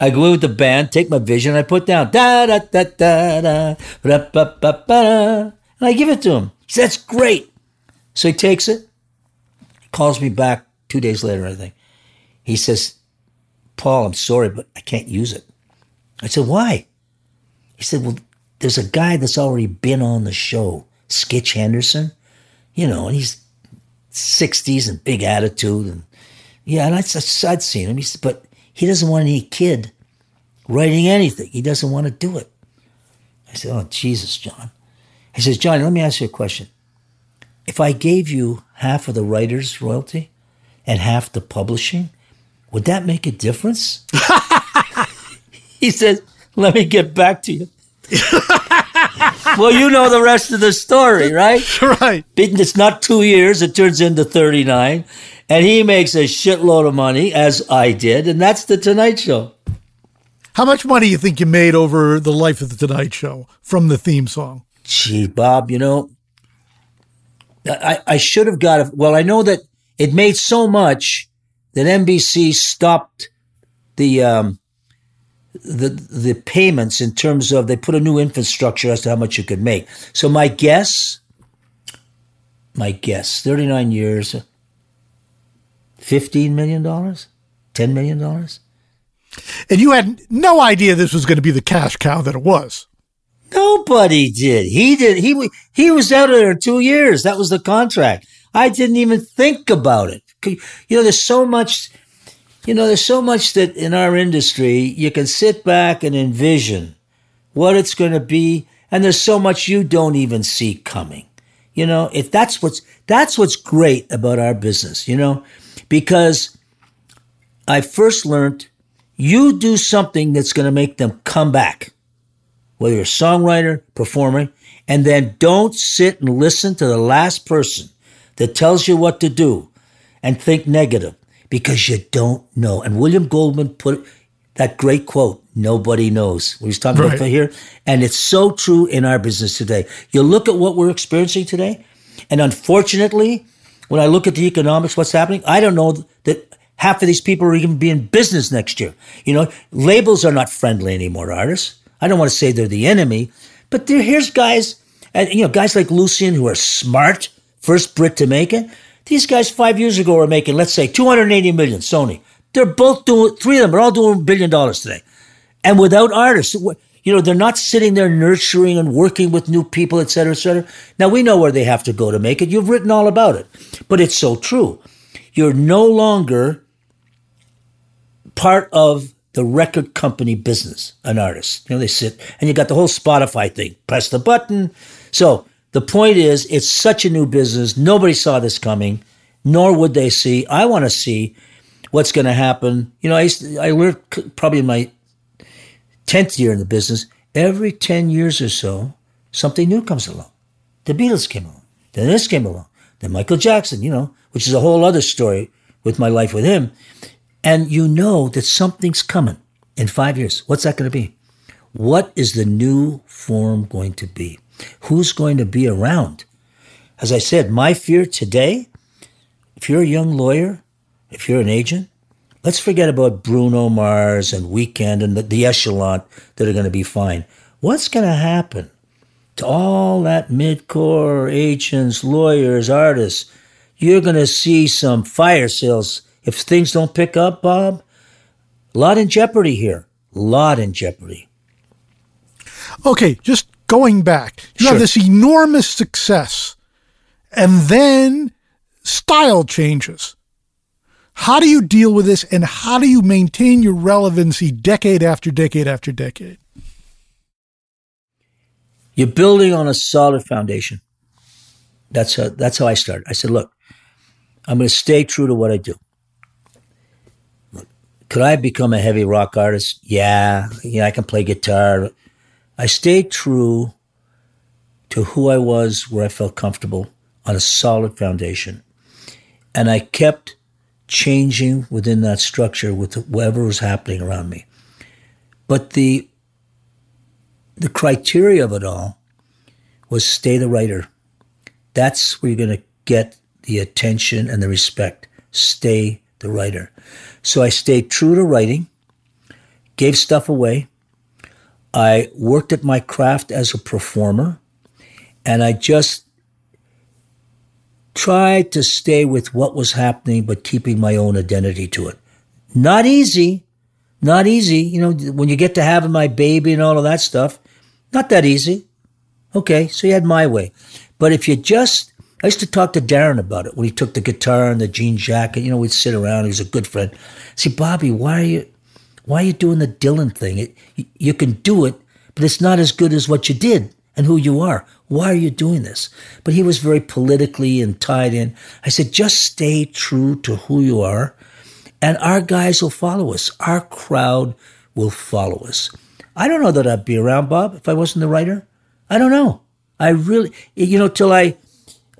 I go in with the band, take my vision, and I put down, da-da-da-da-da, da-ba-ba-ba-da, and I give it to him. He says, that's great. So he takes it, calls me back two days later, I think. He says, Paul, I'm sorry, but I can't use it. I said, why? He said, well, there's a guy that's already been on the show, Skitch Henderson, you know, and he's sixties and big attitude. And yeah, and I'd, I'd seen him. He said, but he doesn't want any kid writing anything. He doesn't want to do it. I said, oh, Jesus, John. He says, Johnny, let me ask you a question. If I gave you half of the writer's royalty and half the publishing, would that make a difference? He says, let me get back to you. Well, you know the rest of the story, right? Right. It's not two years. It turns into thirty-nine. And he makes a shitload of money, as I did. And that's The Tonight Show. How much money do you think you made over the life of The Tonight Show from the theme song? Gee, Bob, you know, I, I should have got it. Well, I know that it made so much that N B C stopped the... Um, the the payments in terms of they put a new infrastructure as to how much you could make. So my guess, my guess, thirty-nine years, fifteen million dollars, ten million dollars. And you had no idea this was going to be the cash cow that it was. Nobody did. He did. He, he was out of there two years. That was the contract. I didn't even think about it. You know, there's so much... You know, there's so much that in our industry, you can sit back and envision what it's going to be. And there's so much you don't even see coming. You know, if that's what's, that's what's great about our business, you know, because I first learned you do something that's going to make them come back, whether you're a songwriter, performer, and then don't sit and listen to the last person that tells you what to do and think negative. Because you don't know. And William Goldman put that great quote, nobody knows. What he's talking right. about for here. And it's so true in our business today. You look at what we're experiencing today. And unfortunately, when I look at the economics, what's happening, I don't know that half of these people are even be in business next year. You know, labels are not friendly anymore to artists. I don't want to say they're the enemy, but here's guys, and you know, guys like Lucien who are smart, first Brit to make it. These guys five years ago were making, let's say, two hundred eighty million dollars, Sony. They're both doing, three of them are all doing a billion dollars today. And without artists, you know, they're not sitting there nurturing and working with new people, et cetera, et cetera. Now, we know where they have to go to make it. You've written all about it. But it's so true. You're no longer part of the record company business, an artist. You know, they sit, and you got the whole Spotify thing. Press the button. So... The point is, it's such a new business. Nobody saw this coming, nor would they see. I want to see what's going to happen. You know, I, used to, I learned probably in my tenth year in the business, every ten years or so, something new comes along. The Beatles came along. Then this came along. Then Michael Jackson, you know, which is a whole other story with my life with him. And you know that something's coming in five years. What's that going to be? What is the new form going to be? Who's going to be around? As I said, my fear today, if you're a young lawyer, if you're an agent, let's forget about Bruno Mars and Weekend and the, the echelon that are going to be fine. What's going to happen to all that mid-core agents, lawyers, artists? You're going to see some fire sales. If things don't pick up, Bob, a lot in jeopardy here. A lot in jeopardy. Okay, just... Going back, you sure. have this enormous success, and then style changes. How do you deal with this, and how do you maintain your relevancy decade after decade after decade? You're building on a solid foundation. That's how, that's how I started. I said, look, I'm going to stay true to what I do. Look, could I have become a heavy rock artist? Yeah. Yeah, I can play guitar. I stayed true to who I was, where I felt comfortable, on a solid foundation. And I kept changing within that structure with whatever was happening around me. But the the criteria of it all was stay the writer. That's where you're going to get the attention and the respect. Stay the writer. So I stayed true to writing, gave stuff away. I worked at my craft as a performer, and I just tried to stay with what was happening, but keeping my own identity to it. Not easy. Not easy. You know, when you get to having my baby and all of that stuff, not that easy. Okay, so you had my way. But if you just, I used to talk to Darren about it when he took the guitar and the jean jacket. You know, we'd sit around. He was a good friend. See, Bobby, why are you, why are you doing the Dylan thing? It, you, you can do it, but it's not as good as what you did and who you are. Why are you doing this? But he was very politically and tied in. I said, just stay true to who you are, and our guys will follow us. Our crowd will follow us. I don't know that I'd be around, Bob, if I wasn't the writer. I don't know. I really, you know, till I,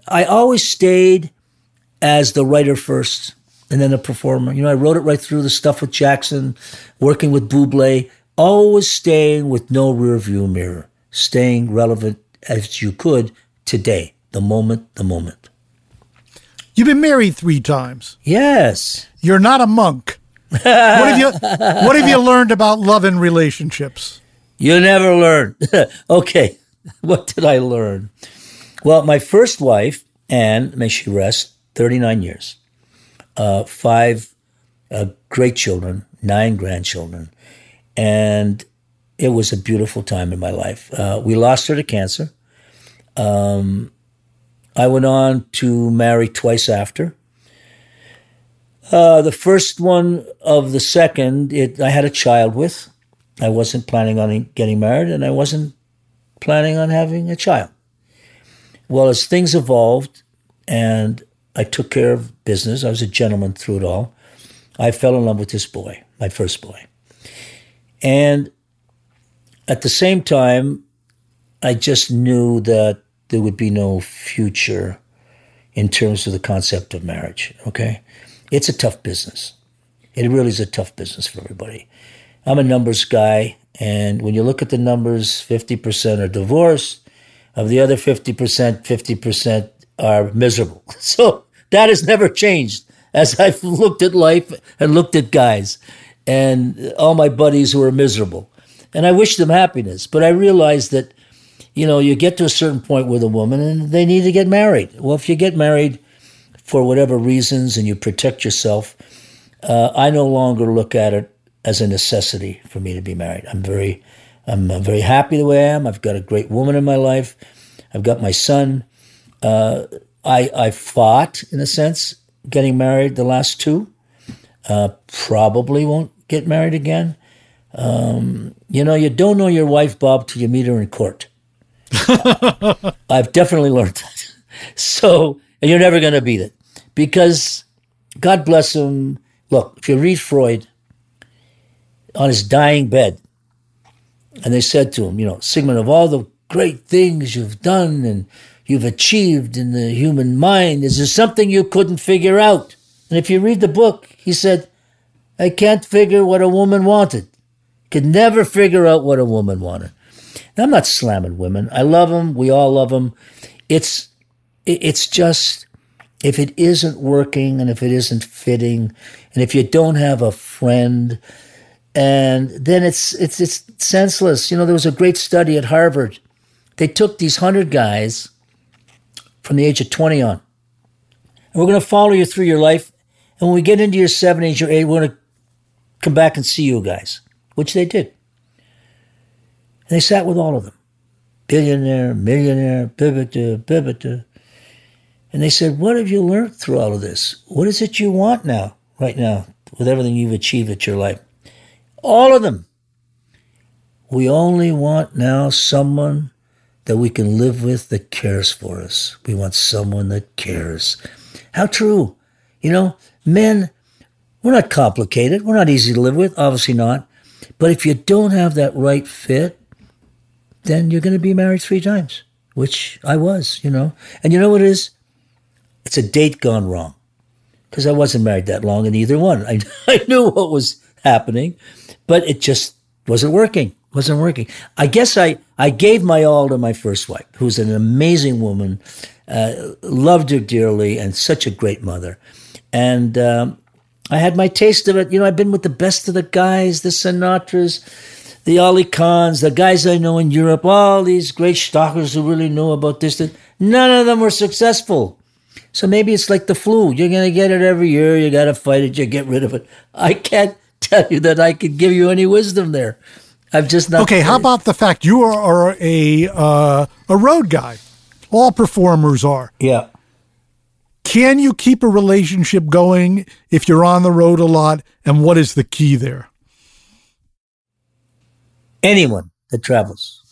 I always stayed as the writer first and then the performer. You know, I wrote it right through, the stuff with Jackson, working with Bublé, always staying with no rear view mirror, staying relevant as you could today, the moment, the moment. You've been married three times. Yes. You're not a monk. What have you, what have you learned about love and relationships? You never learn. Okay. What did I learn? Well, my first wife, Anne, may she rest, thirty-nine years, uh, five uh, great children, nine grandchildren. And it was a beautiful time in my life. Uh, we lost her to cancer. Um, I went on to marry twice after. Uh, the first one of the second, it, I had a child with. I wasn't planning on getting married, and I wasn't planning on having a child. Well, as things evolved and I took care of business, I was a gentleman through it all, I fell in love with this boy, my first boy. And at the same time, I just knew that there would be no future in terms of the concept of marriage, okay? It's a tough business. It really is a tough business for everybody. I'm a numbers guy, and when you look at the numbers, fifty percent are divorced. Of the other fifty percent, fifty percent are miserable. So that has never changed as I've looked at life and looked at guys and all my buddies who are miserable. And I wish them happiness. But I realized that, you know, you get to a certain point with a woman and they need to get married. Well, if you get married for whatever reasons and you protect yourself, uh, I no longer look at it as a necessity for me to be married. I'm very I'm very happy the way I am. I've got a great woman in my life. I've got my son. Uh, I I fought, in a sense, getting married the last two. Uh, probably won't get married again. Um, you know, you don't know your wife, Bob, till you meet her in court. I've definitely learned that. So, and you're never going to beat it. Because, God bless him, look, if you read Freud, on his dying bed, and they said to him, you know, Sigmund, of all the great things you've done and you've achieved in the human mind, is there something you couldn't figure out? And if you read the book, he said, I can't figure what a woman wanted. Could never figure out what a woman wanted. Now, I'm not slamming women. I love them. We all love them. It's, it's just, if it isn't working and if it isn't fitting and if you don't have a friend, and then it's it's it's senseless. You know, there was a great study at Harvard. They took these one hundred guys from the age of twenty on. And we're going to follow you through your life. And when we get into your seventies, your eighties, we're going to come back and see you guys, which they did. And they sat with all of them. Billionaire, millionaire, bibita, bibita. And they said, what have you learned through all of this? What is it you want now, right now, with everything you've achieved at your life? All of them. We only want now someone that we can live with that cares for us. We want someone that cares. How true. You know, men, we're not complicated. We're not easy to live with. Obviously not. But if you don't have that right fit, then you're going to be married three times, which I was, you know. And you know what it is? It's a date gone wrong, because I wasn't married that long in either one. I, I knew what was happening, but it just wasn't working. Wasn't working. I guess I, I gave my all to my first wife, who's an amazing woman, uh, loved her dearly, and such a great mother. And um, I had my taste of it. You know, I've been with the best of the guys, the Sinatras, the Ali Khans, the guys I know in Europe, all these great stalkers who really know about this. None of them were successful. So maybe it's like the flu. You're going to get it every year. You got to fight it. You get rid of it. I can't tell you that I could give you any wisdom there. I've just not. Okay, how about the fact you are, are a uh, a road guy? All performers are. Yeah. Can you keep a relationship going if you're on the road a lot? And what is the key there? Anyone that travels.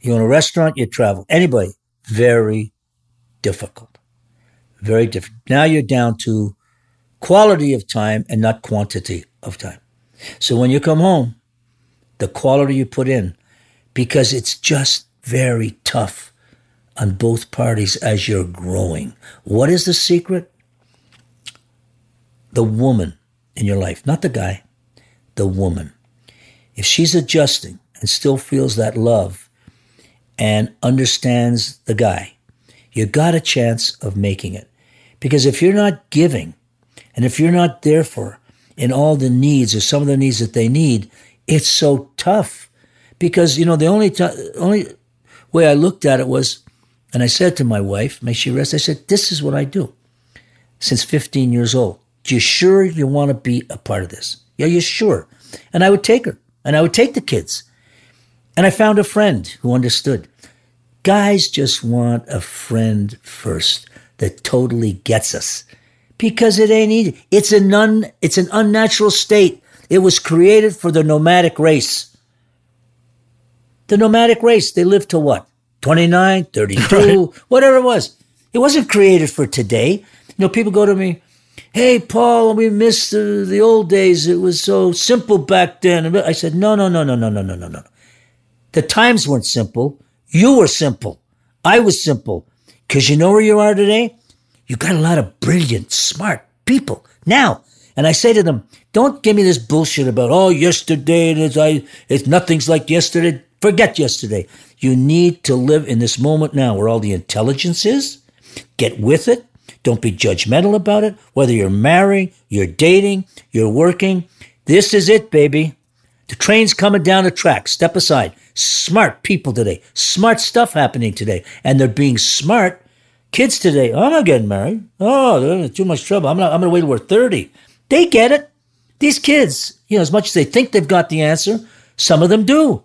You own a restaurant, you travel. Anybody. Very difficult. Very difficult. Now you're down to quality of time and not quantity of time. So when you come home, the quality you put in, because it's just very tough on both parties as you're growing. What is the secret? The woman in your life, not the guy, the woman. If she's adjusting and still feels that love and understands the guy, you got a chance of making it. Because if you're not giving and if you're not there for her in all the needs or some of the needs that they need, it's so tough because, you know, the only t- only way I looked at it was, and I said to my wife, may she rest, I said, this is what I do since fifteen years old. You sure you want to be a part of this? Yeah, you sure? And I would take her and I would take the kids. And I found a friend who understood. Guys just want a friend first that totally gets us because it ain't easy. It's, a non, it's an unnatural state. It was created for the nomadic race. The nomadic race, they lived to what? twenty-nine, thirty-two, right. Whatever it was. It wasn't created for today. You know, people go to me, hey, Paul, we miss the, the old days. It was so simple back then. I said, no, no, no, no, no, no, no, no, no. The times weren't simple. You were simple. I was simple. Because you know where you are today? You got a lot of brilliant, smart people now. And I say to them, don't give me this bullshit about, oh, yesterday, it is, I, it's nothing's like yesterday. Forget yesterday. You need to live in this moment now where all the intelligence is. Get with it. Don't be judgmental about it. Whether you're marrying, you're dating, you're working. This is it, baby. The train's coming down the track. Step aside. Smart people today. Smart stuff happening today. And they're being smart. Kids today, I'm not getting married. Oh, they're in too much trouble. I'm not. I'm going to wait till we're thirty. They get it. These kids, you know, as much as they think they've got the answer, some of them do,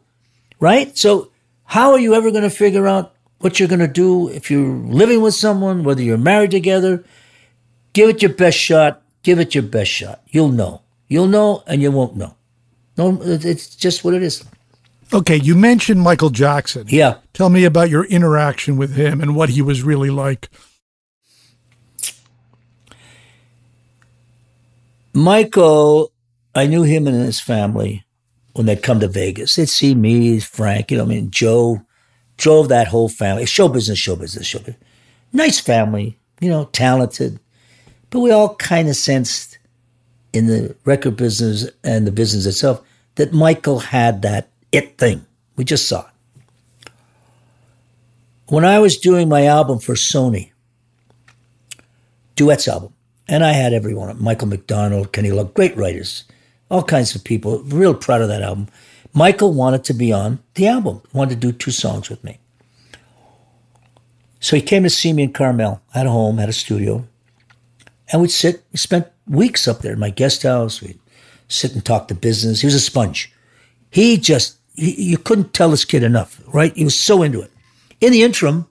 right? So how are you ever going to figure out what you're going to do if you're living with someone, whether you're married together? Give it your best shot. Give it your best shot. You'll know. You'll know and you won't know. No, it's just what it is. Okay, you mentioned Michael Jackson. Yeah. Tell me about your interaction with him and what he was really like. Michael, I knew him and his family when they'd come to Vegas. They'd see me, Frank, you know, I mean, Joe, drove that whole family. Show business, show business, show business. Nice family, you know, talented. But we all kind of sensed in the record business and the business itself that Michael had that it thing. We just saw it. When I was doing my album for Sony, duets album, and I had everyone, Michael McDonald, Kenny Loggins, great writers, all kinds of people, real proud of that album. Michael wanted to be on the album, wanted to do two songs with me. So he came to see me in Carmel. I had a home, had a studio. And we'd sit, we spent weeks up there in my guest house. We'd sit and talk to business. He was a sponge. He just, he, you couldn't tell this kid enough, right? He was so into it. In the interim,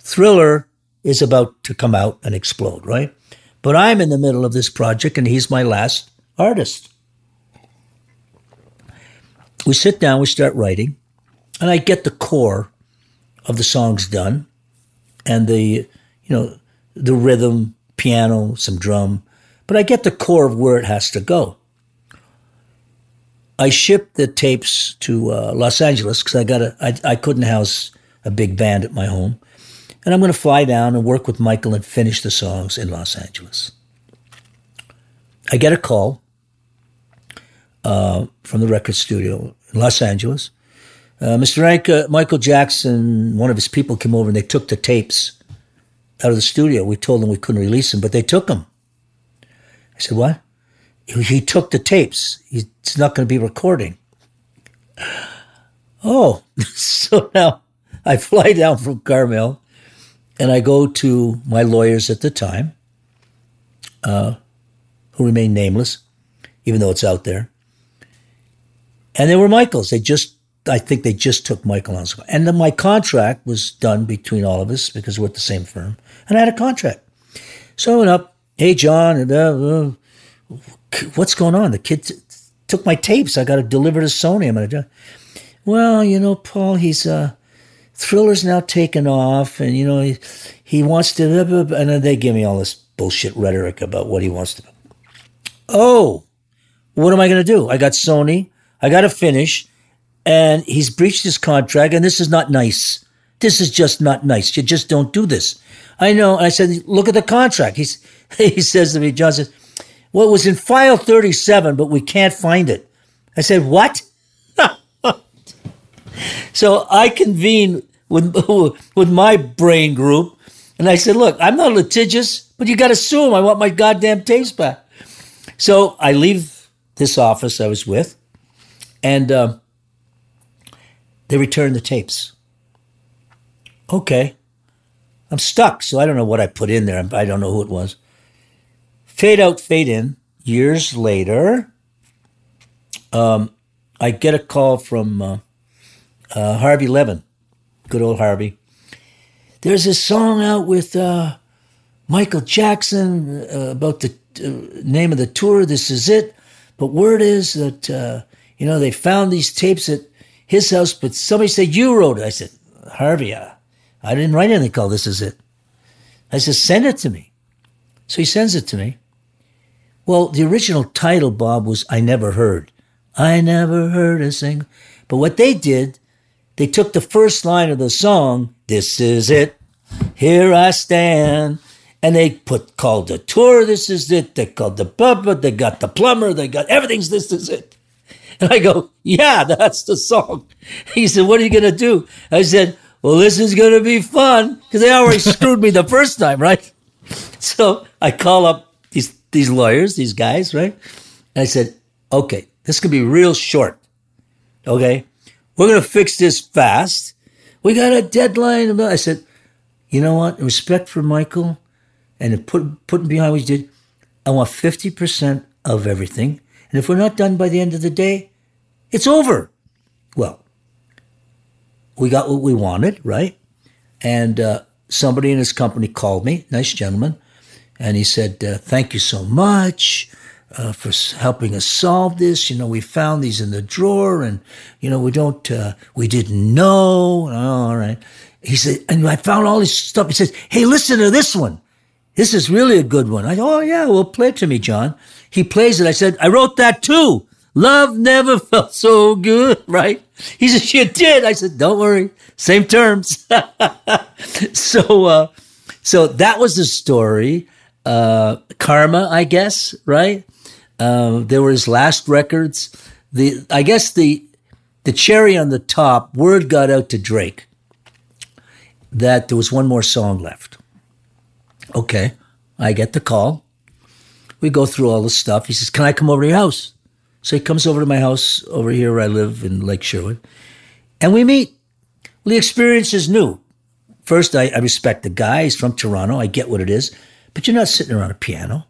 Thriller is about to come out and explode, right? But I'm in the middle of this project, and he's my last artist. We sit down, we start writing. and I get the core of the songs done, and the, you know, the rhythm, piano, some drum, but I get the core of where it has to go. I shipped the tapes to uh, Los Angeles because I got a, I, I couldn't house a big band at my home, and I'm going to fly down and work with Michael and finish the songs in Los Angeles. I get a call uh, from the record studio in Los Angeles. Uh, Mister Anka, Michael Jackson, one of his people came over and they took the tapes out of the studio. We told them we couldn't release them, but they took them. I said, what? He, he took the tapes. He's not going to be recording. Oh, so now I fly down from Carmel and I go to my lawyers at the time, uh, who remain nameless, even though it's out there. And they were Michael's. They just... I think they just took Michael on. And then my contract was done between all of us because we're at the same firm. And I had a contract. So I went up, hey, John, and, uh, uh, what's going on? The kid t- took my tapes. I got to deliver to Sony. I'm gonna, well, you know, Paul, he's, uh, Thriller's now taken off. And, you know, he, he wants to, blah, blah, and then they give me all this bullshit rhetoric about what he wants to do. Oh, what am I going to do? I got Sony. I got to finish. And he's breached his contract, and this is not nice. This is just not nice. You just don't do this. I know. And I said, look at the contract. He's, he says to me, John says, well, it was in file thirty-seven, but we can't find it. I said, what? So I convened with, with my brain group, and I said, look, I'm not litigious, but you got to sue him. I want my goddamn tapes back. So I leave this office I was with, and... Um, They returned the tapes. Okay. I'm stuck, so I don't know what I put in there. I don't know who it was. Fade out, fade in. Years later, um, I get a call from uh, uh, Harvey Levin. Good old Harvey. There's this song out with uh, Michael Jackson uh, about the uh, name of the tour, This Is It. But word is that, uh, you know, they found these tapes at his house, but somebody said, you wrote it. I said, Harvey, I, I didn't write anything called This Is It. I said, send it to me. So he sends it to me. Well, the original title, Bob, was I Never Heard. I never heard a single. But what they did, they took the first line of the song, This Is It, Here I Stand. And they put called the tour, This Is It. They called the pub, they got the plumber, they got everything's This Is It. And I go, yeah, that's the song. He said, what are you going to do? I said, well, this is going to be fun because they already screwed me the first time, right? So I call up these these lawyers, these guys, right? And I said, okay, this could be real short, okay? We're going to fix this fast. We got a deadline. I said, you know what? In respect for Michael and put putting behind what you did, I want fifty percent of everything. And if we're not done by the end of the day, it's over. Well, we got what we wanted, right? And uh, somebody in his company called me, nice gentleman, and he said, uh, thank you so much uh, for helping us solve this. You know, we found these in the drawer and, you know, we don't, uh, we didn't know. Oh, all right. He said, and I found all this stuff. He says, hey, listen to this one. This is really a good one. I go, oh, yeah, well, play it to me, John. He plays it. I said, I wrote that too. Love never felt so good, right? He said, you did. I said, don't worry. Same terms. so uh, so that was the story. Uh, karma, I guess, right? Uh, there were his last records. The I guess the the cherry on the top, word got out to Drake that there was one more song left. Okay, I get the call. We go through all the stuff. He says, can I come over to your house? So he comes over to my house over here where I live in Lake Sherwood. And we meet. Well, the experience is new. First, I, I respect the guy. He's from Toronto. I get what it is. But you're not sitting around a piano.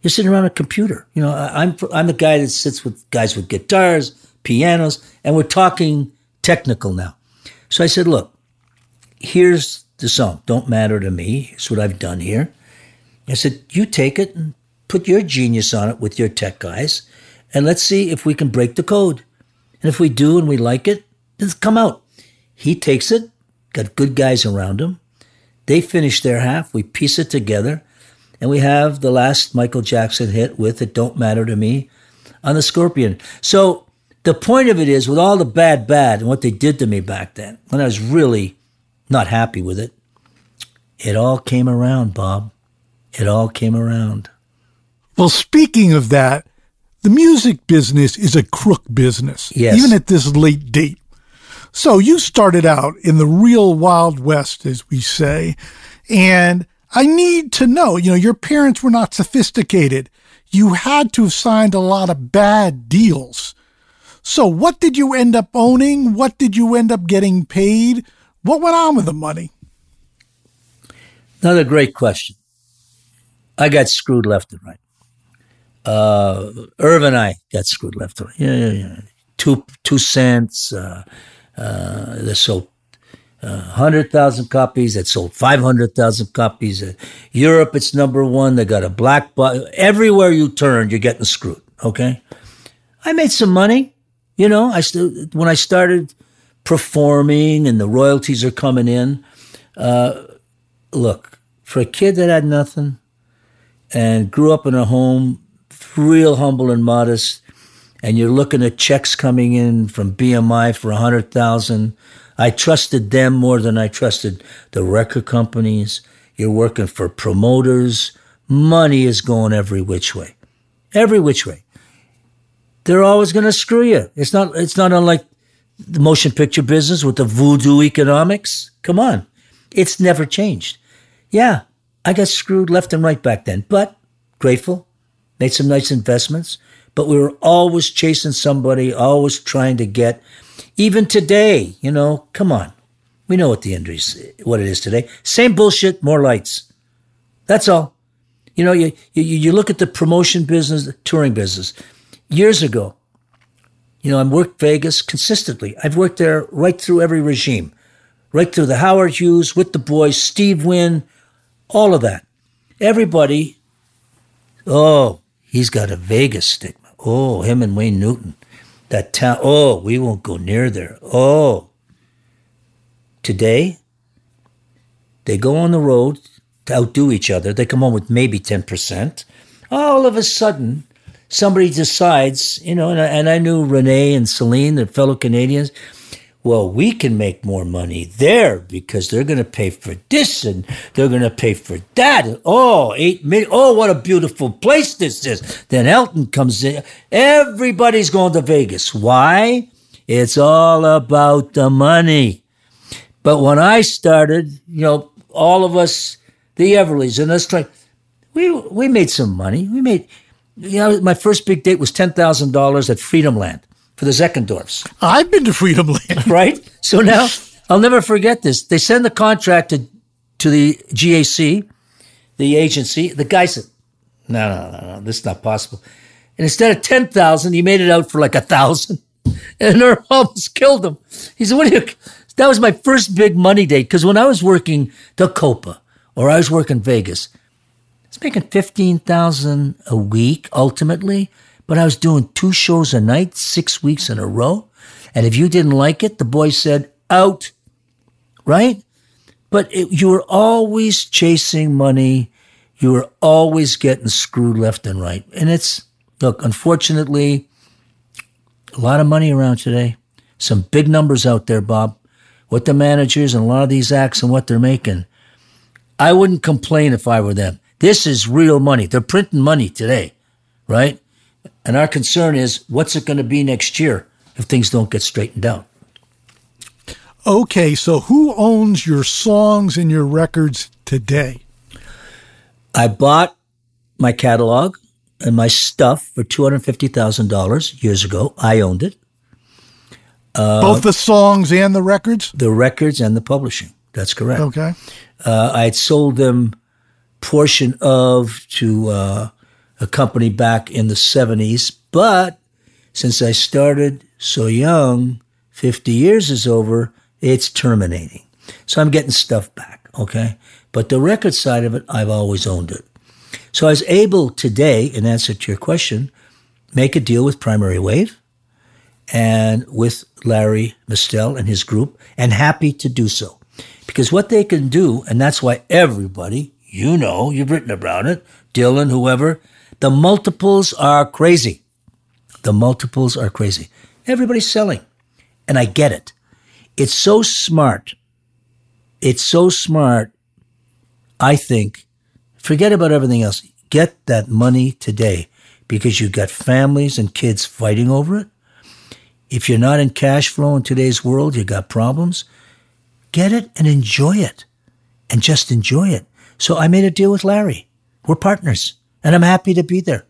You're sitting around a computer. You know, I, I'm I'm the guy that sits with guys with guitars, pianos, and we're talking technical now. So I said, look, here's the song, Don't Matter to Me. It's what I've done here. I said, you take it and put your genius on it with your tech guys, and let's see if we can break the code. And if we do and we like it, then come out. He takes it, got good guys around him. They finish their half. We piece it together. And we have the last Michael Jackson hit with It Don't Matter to Me on the Scorpion. So the point of it is, with all the bad, bad, and what they did to me back then, when I was really not happy with it, it all came around, Bob. It all came around. Well, speaking of that, the music business is a crook business, yes, even at this late date. So you started out in the real Wild West, as we say, and I need to know, you know, your parents were not sophisticated. You had to have signed a lot of bad deals. So what did you end up owning? What did you end up getting paid? What went on with the money? Another great question. I got screwed left and right. Uh, Irv and I got screwed left and right. Yeah, yeah, yeah. Two, two cents. Uh, uh, they sold uh, one hundred thousand copies. They sold five hundred thousand copies. Uh, Europe, it's number one. They got a black box. Everywhere you turn, you're getting screwed, okay? I made some money. You know, I st- when I started performing and the royalties are coming in, uh, look, for a kid that had nothing and grew up in a home real humble and modest, and you're looking at checks coming in from B M I for one hundred thousand dollars, I trusted them more than I trusted the record companies. You're working for promoters. Money is going every which way. Every which way. They're always going to screw you. It's not, it's not unlike the motion picture business with the voodoo economics. Come on. It's never changed. Yeah, I got screwed left and right back then, but grateful, made some nice investments, but we were always chasing somebody, always trying to get, even today, you know, come on. We know what the industry, what it is today. Same bullshit, more lights. That's all. You know, you, you, you look at the promotion business, the touring business. Years ago, you know, I worked Vegas consistently. I've worked there right through every regime, right through the Howard Hughes, with the boys, Steve Wynn, all of that. Everybody, oh, he's got a Vegas stigma. Oh, him and Wayne Newton, that town. Oh, we won't go near there. Oh. Today, they go on the road to outdo each other. They come home with maybe ten percent. All of a sudden, somebody decides, you know, and I, and I knew Renee and Celine, they're fellow Canadians. Well, we can make more money there because they're going to pay for this and they're going to pay for that. Oh, eight million. Oh, what a beautiful place this is. Then Elton comes in. Everybody's going to Vegas. Why? It's all about the money. But when I started, you know, all of us, the Everlys and us, trying, we we made some money. We made... You know, my first big date was ten thousand dollars at Freedom Land for the Zeckendorfs. I've been to Freedom Land. Right? So now, I'll never forget this. They send the contract to, to the G A C, the agency. The guy said, no, no, no, no, this is not possible. And instead of ten thousand dollars, he made it out for like one thousand dollars. And Irv almost killed him. He said, what are you? That was my first big money date. Because when I was working the Copa or I was working Vegas, I was making fifteen thousand dollars a week, ultimately, but I was doing two shows a night, six weeks in a row. And if you didn't like it, the boys said, out, right? But it, you were always chasing money. You were always getting screwed left and right. And it's, look, unfortunately, a lot of money around today. Some big numbers out there, Bob, what the managers and a lot of these acts and what they're making. I wouldn't complain if I were them. This is real money. They're printing money today, right? And our concern is, what's it going to be next year if things don't get straightened out? Okay, so who owns your songs and your records today? I bought my catalog and my stuff for two hundred fifty thousand dollars years ago. I owned it. Uh, Both the songs and the records? The records and the publishing. That's correct. Okay. Uh, I had sold them portion of to uh, a company back in the seventies. But since I started so young, fifty years is over, it's terminating. So I'm getting stuff back, okay? But the record side of it, I've always owned it. So I was able today, in answer to your question, make a deal with Primary Wave and with Larry Mistel and his group, and happy to do so. Because what they can do, and that's why everybody, you know, you've written about it, Dylan, whoever, the multiples are crazy. The multiples are crazy. Everybody's selling. And I get it. It's so smart. It's so smart, I think. Forget about everything else. Get that money today because you've got families and kids fighting over it. If you're not in cash flow in today's world, you've got problems. Get it and enjoy it and just enjoy it. So I made a deal with Larry. We're partners and I'm happy to be there.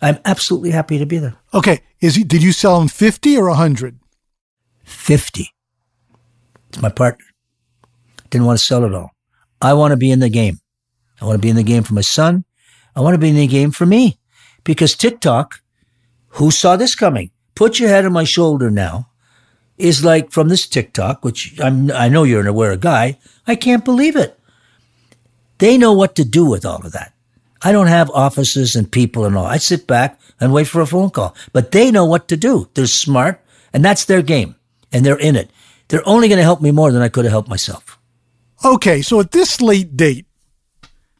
I'm absolutely happy to be there. Okay. Is he, did you sell him fifty or one hundred? fifty. It's my partner. Didn't want to sell it all. I want to be in the game. I want to be in the game for my son. I want to be in the game for me. Because TikTok, who saw this coming? Put your head on my shoulder now is like from this TikTok, which I'm, I know you're an aware guy. I can't believe it. They know what to do with all of that. I don't have offices and people and all. I sit back and wait for a phone call. But they know what to do. They're smart, and that's their game, and they're in it. They're only going to help me more than I could have helped myself. Okay, so at this late date,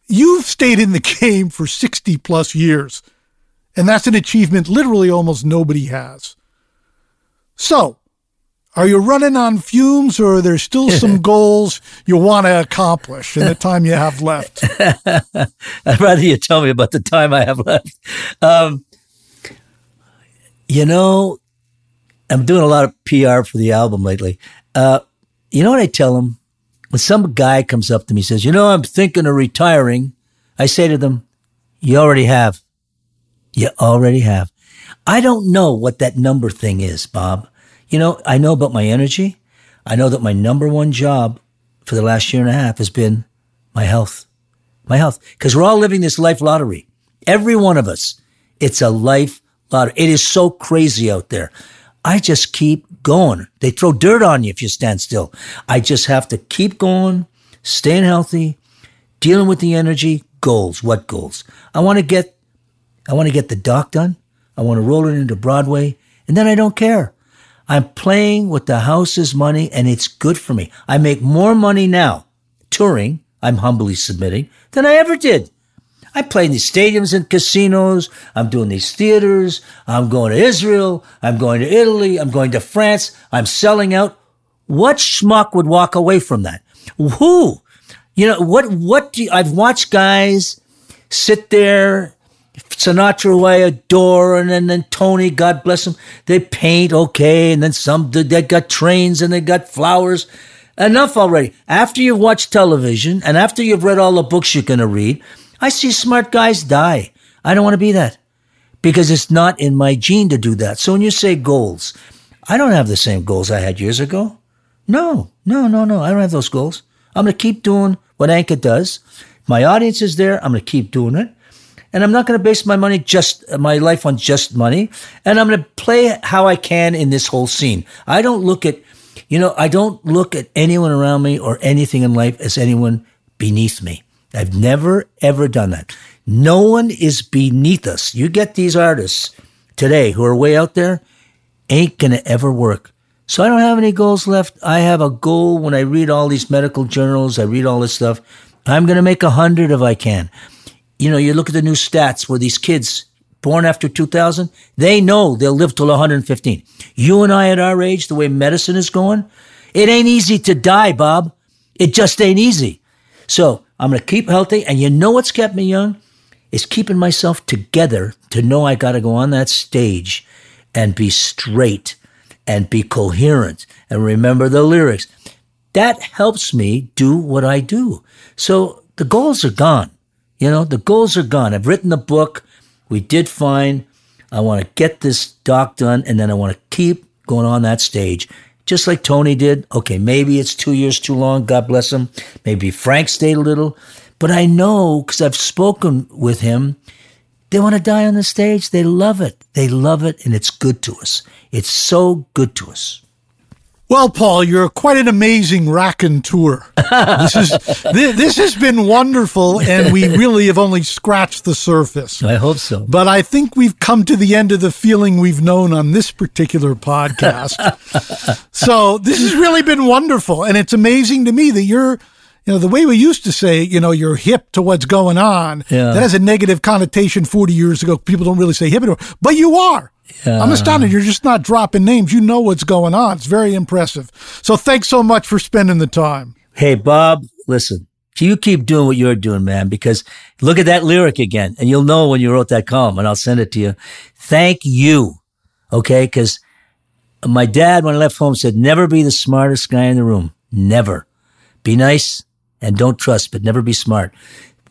you've stayed in the game for sixty-plus years, and that's an achievement literally almost nobody has. So, are you running on fumes, or are there still some goals you want to accomplish in the time you have left? I'd rather you tell me about the time I have left. Um, you know, I'm doing a lot of P R for the album lately. Uh, you know what I tell them? When some guy comes up to me and says, you know, I'm thinking of retiring, I say to them, you already have. You already have. I don't know what that number thing is, Bob. You know, I know about my energy. I know that my number one job for the last year and a half has been my health. My health. Because we're all living this life lottery. Every one of us. It's a life lottery. It is so crazy out there. I just keep going. They throw dirt on you if you stand still. I just have to keep going, staying healthy, dealing with the energy. Goals. What goals? I want to get, I want to get the doc done. I want to roll it into Broadway. And then I don't care. I'm playing with the house's money and it's good for me. I make more money now touring, I'm humbly submitting, than I ever did. I play in these stadiums and casinos. I'm doing these theaters. I'm going to Israel. I'm going to Italy. I'm going to France. I'm selling out. What schmuck would walk away from that? Who? You know, what, what do you, I've watched guys sit there, Sinatra, who I adore, and then, and then Tony, God bless him. They paint, okay, and then some, they got trains and they got flowers. Enough already. After you've watched television and after you've read all the books you're going to read, I see smart guys die. I don't want to be that because it's not in my gene to do that. So when you say goals, I don't have the same goals I had years ago. No, no, no, no. I don't have those goals. I'm going to keep doing what Anka does. My audience is there. I'm going to keep doing it. And I'm not going to base my money just, my life on just money. And I'm going to play how I can in this whole scene. I don't look at, you know, I don't look at anyone around me or anything in life as anyone beneath me. I've never, ever done that. No one is beneath us. You get these artists today who are way out there, ain't going to ever work. So I don't have any goals left. I have a goal when I read all these medical journals, I read all this stuff. I'm going to make a hundred if I can. You know, you look at the new stats where these kids born after two thousand, they know they'll live till one hundred fifteen. You and I at our age, the way medicine is going, it ain't easy to die, Bob. It just ain't easy. So I'm going to keep healthy. And you know what's kept me young is keeping myself together to know I got to go on that stage and be straight and be coherent and remember the lyrics. That helps me do what I do. So the goals are gone. You know, the goals are gone. I've written the book. We did fine. I want to get this doc done, and then I want to keep going on that stage, just like Tony did. Okay, maybe it's two years too long. God bless him. Maybe Frank stayed a little. But I know, because I've spoken with him, they want to die on the stage. They love it. They love it, and it's good to us. It's so good to us. Well, Paul, you're quite an amazing raconteur. This is th- this has been wonderful, and we really have only scratched the surface. I hope so. But I think we've come to the end of the feeling we've known on this particular podcast. So this has really been wonderful, and it's amazing to me that you're, you know, the way we used to say, you know, you're hip to what's going on. Yeah. That has a negative connotation forty years ago. People don't really say hip anymore, but you are. Yeah. I'm astounded. You're just not dropping names. You know what's going on. It's very impressive. So thanks so much for spending the time. Hey, Bob, listen, you keep doing what you're doing, man, because look at that lyric again, and you'll know when you wrote that column, and I'll send it to you. Thank you, okay? Because my dad, when I left home, said, never be the smartest guy in the room. Never. Be nice and don't trust, but never be smart.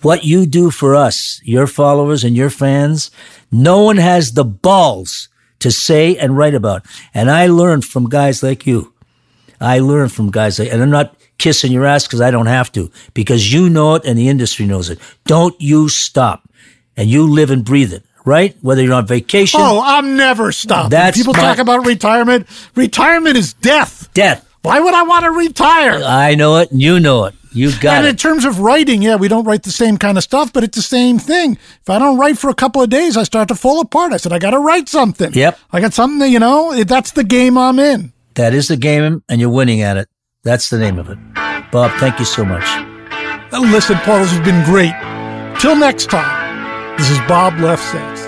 What you do for us, your followers and your fans, no one has the balls to say and write about. And I learned from guys like you. I learned from guys like, and I'm not kissing your ass because I don't have to, because you know it and the industry knows it. Don't you stop. And you live and breathe it, right? Whether you're on vacation. Oh, I'm never stopping. That's People my, talk about retirement. Retirement is death. Death. Why would I want to retire? I know it and you know it. You got and it. In terms of writing, yeah, we don't write the same kind of stuff, but it's the same thing. If I don't write for a couple of days, I start to fall apart. I said, I got to write something. Yep. I got something that, you know, that's the game I'm in. That is the game, and you're winning at it. That's the name of it. Bob, thank you so much. Listen, Paul, this has been great. Till next time, this is Bob Lefsetz.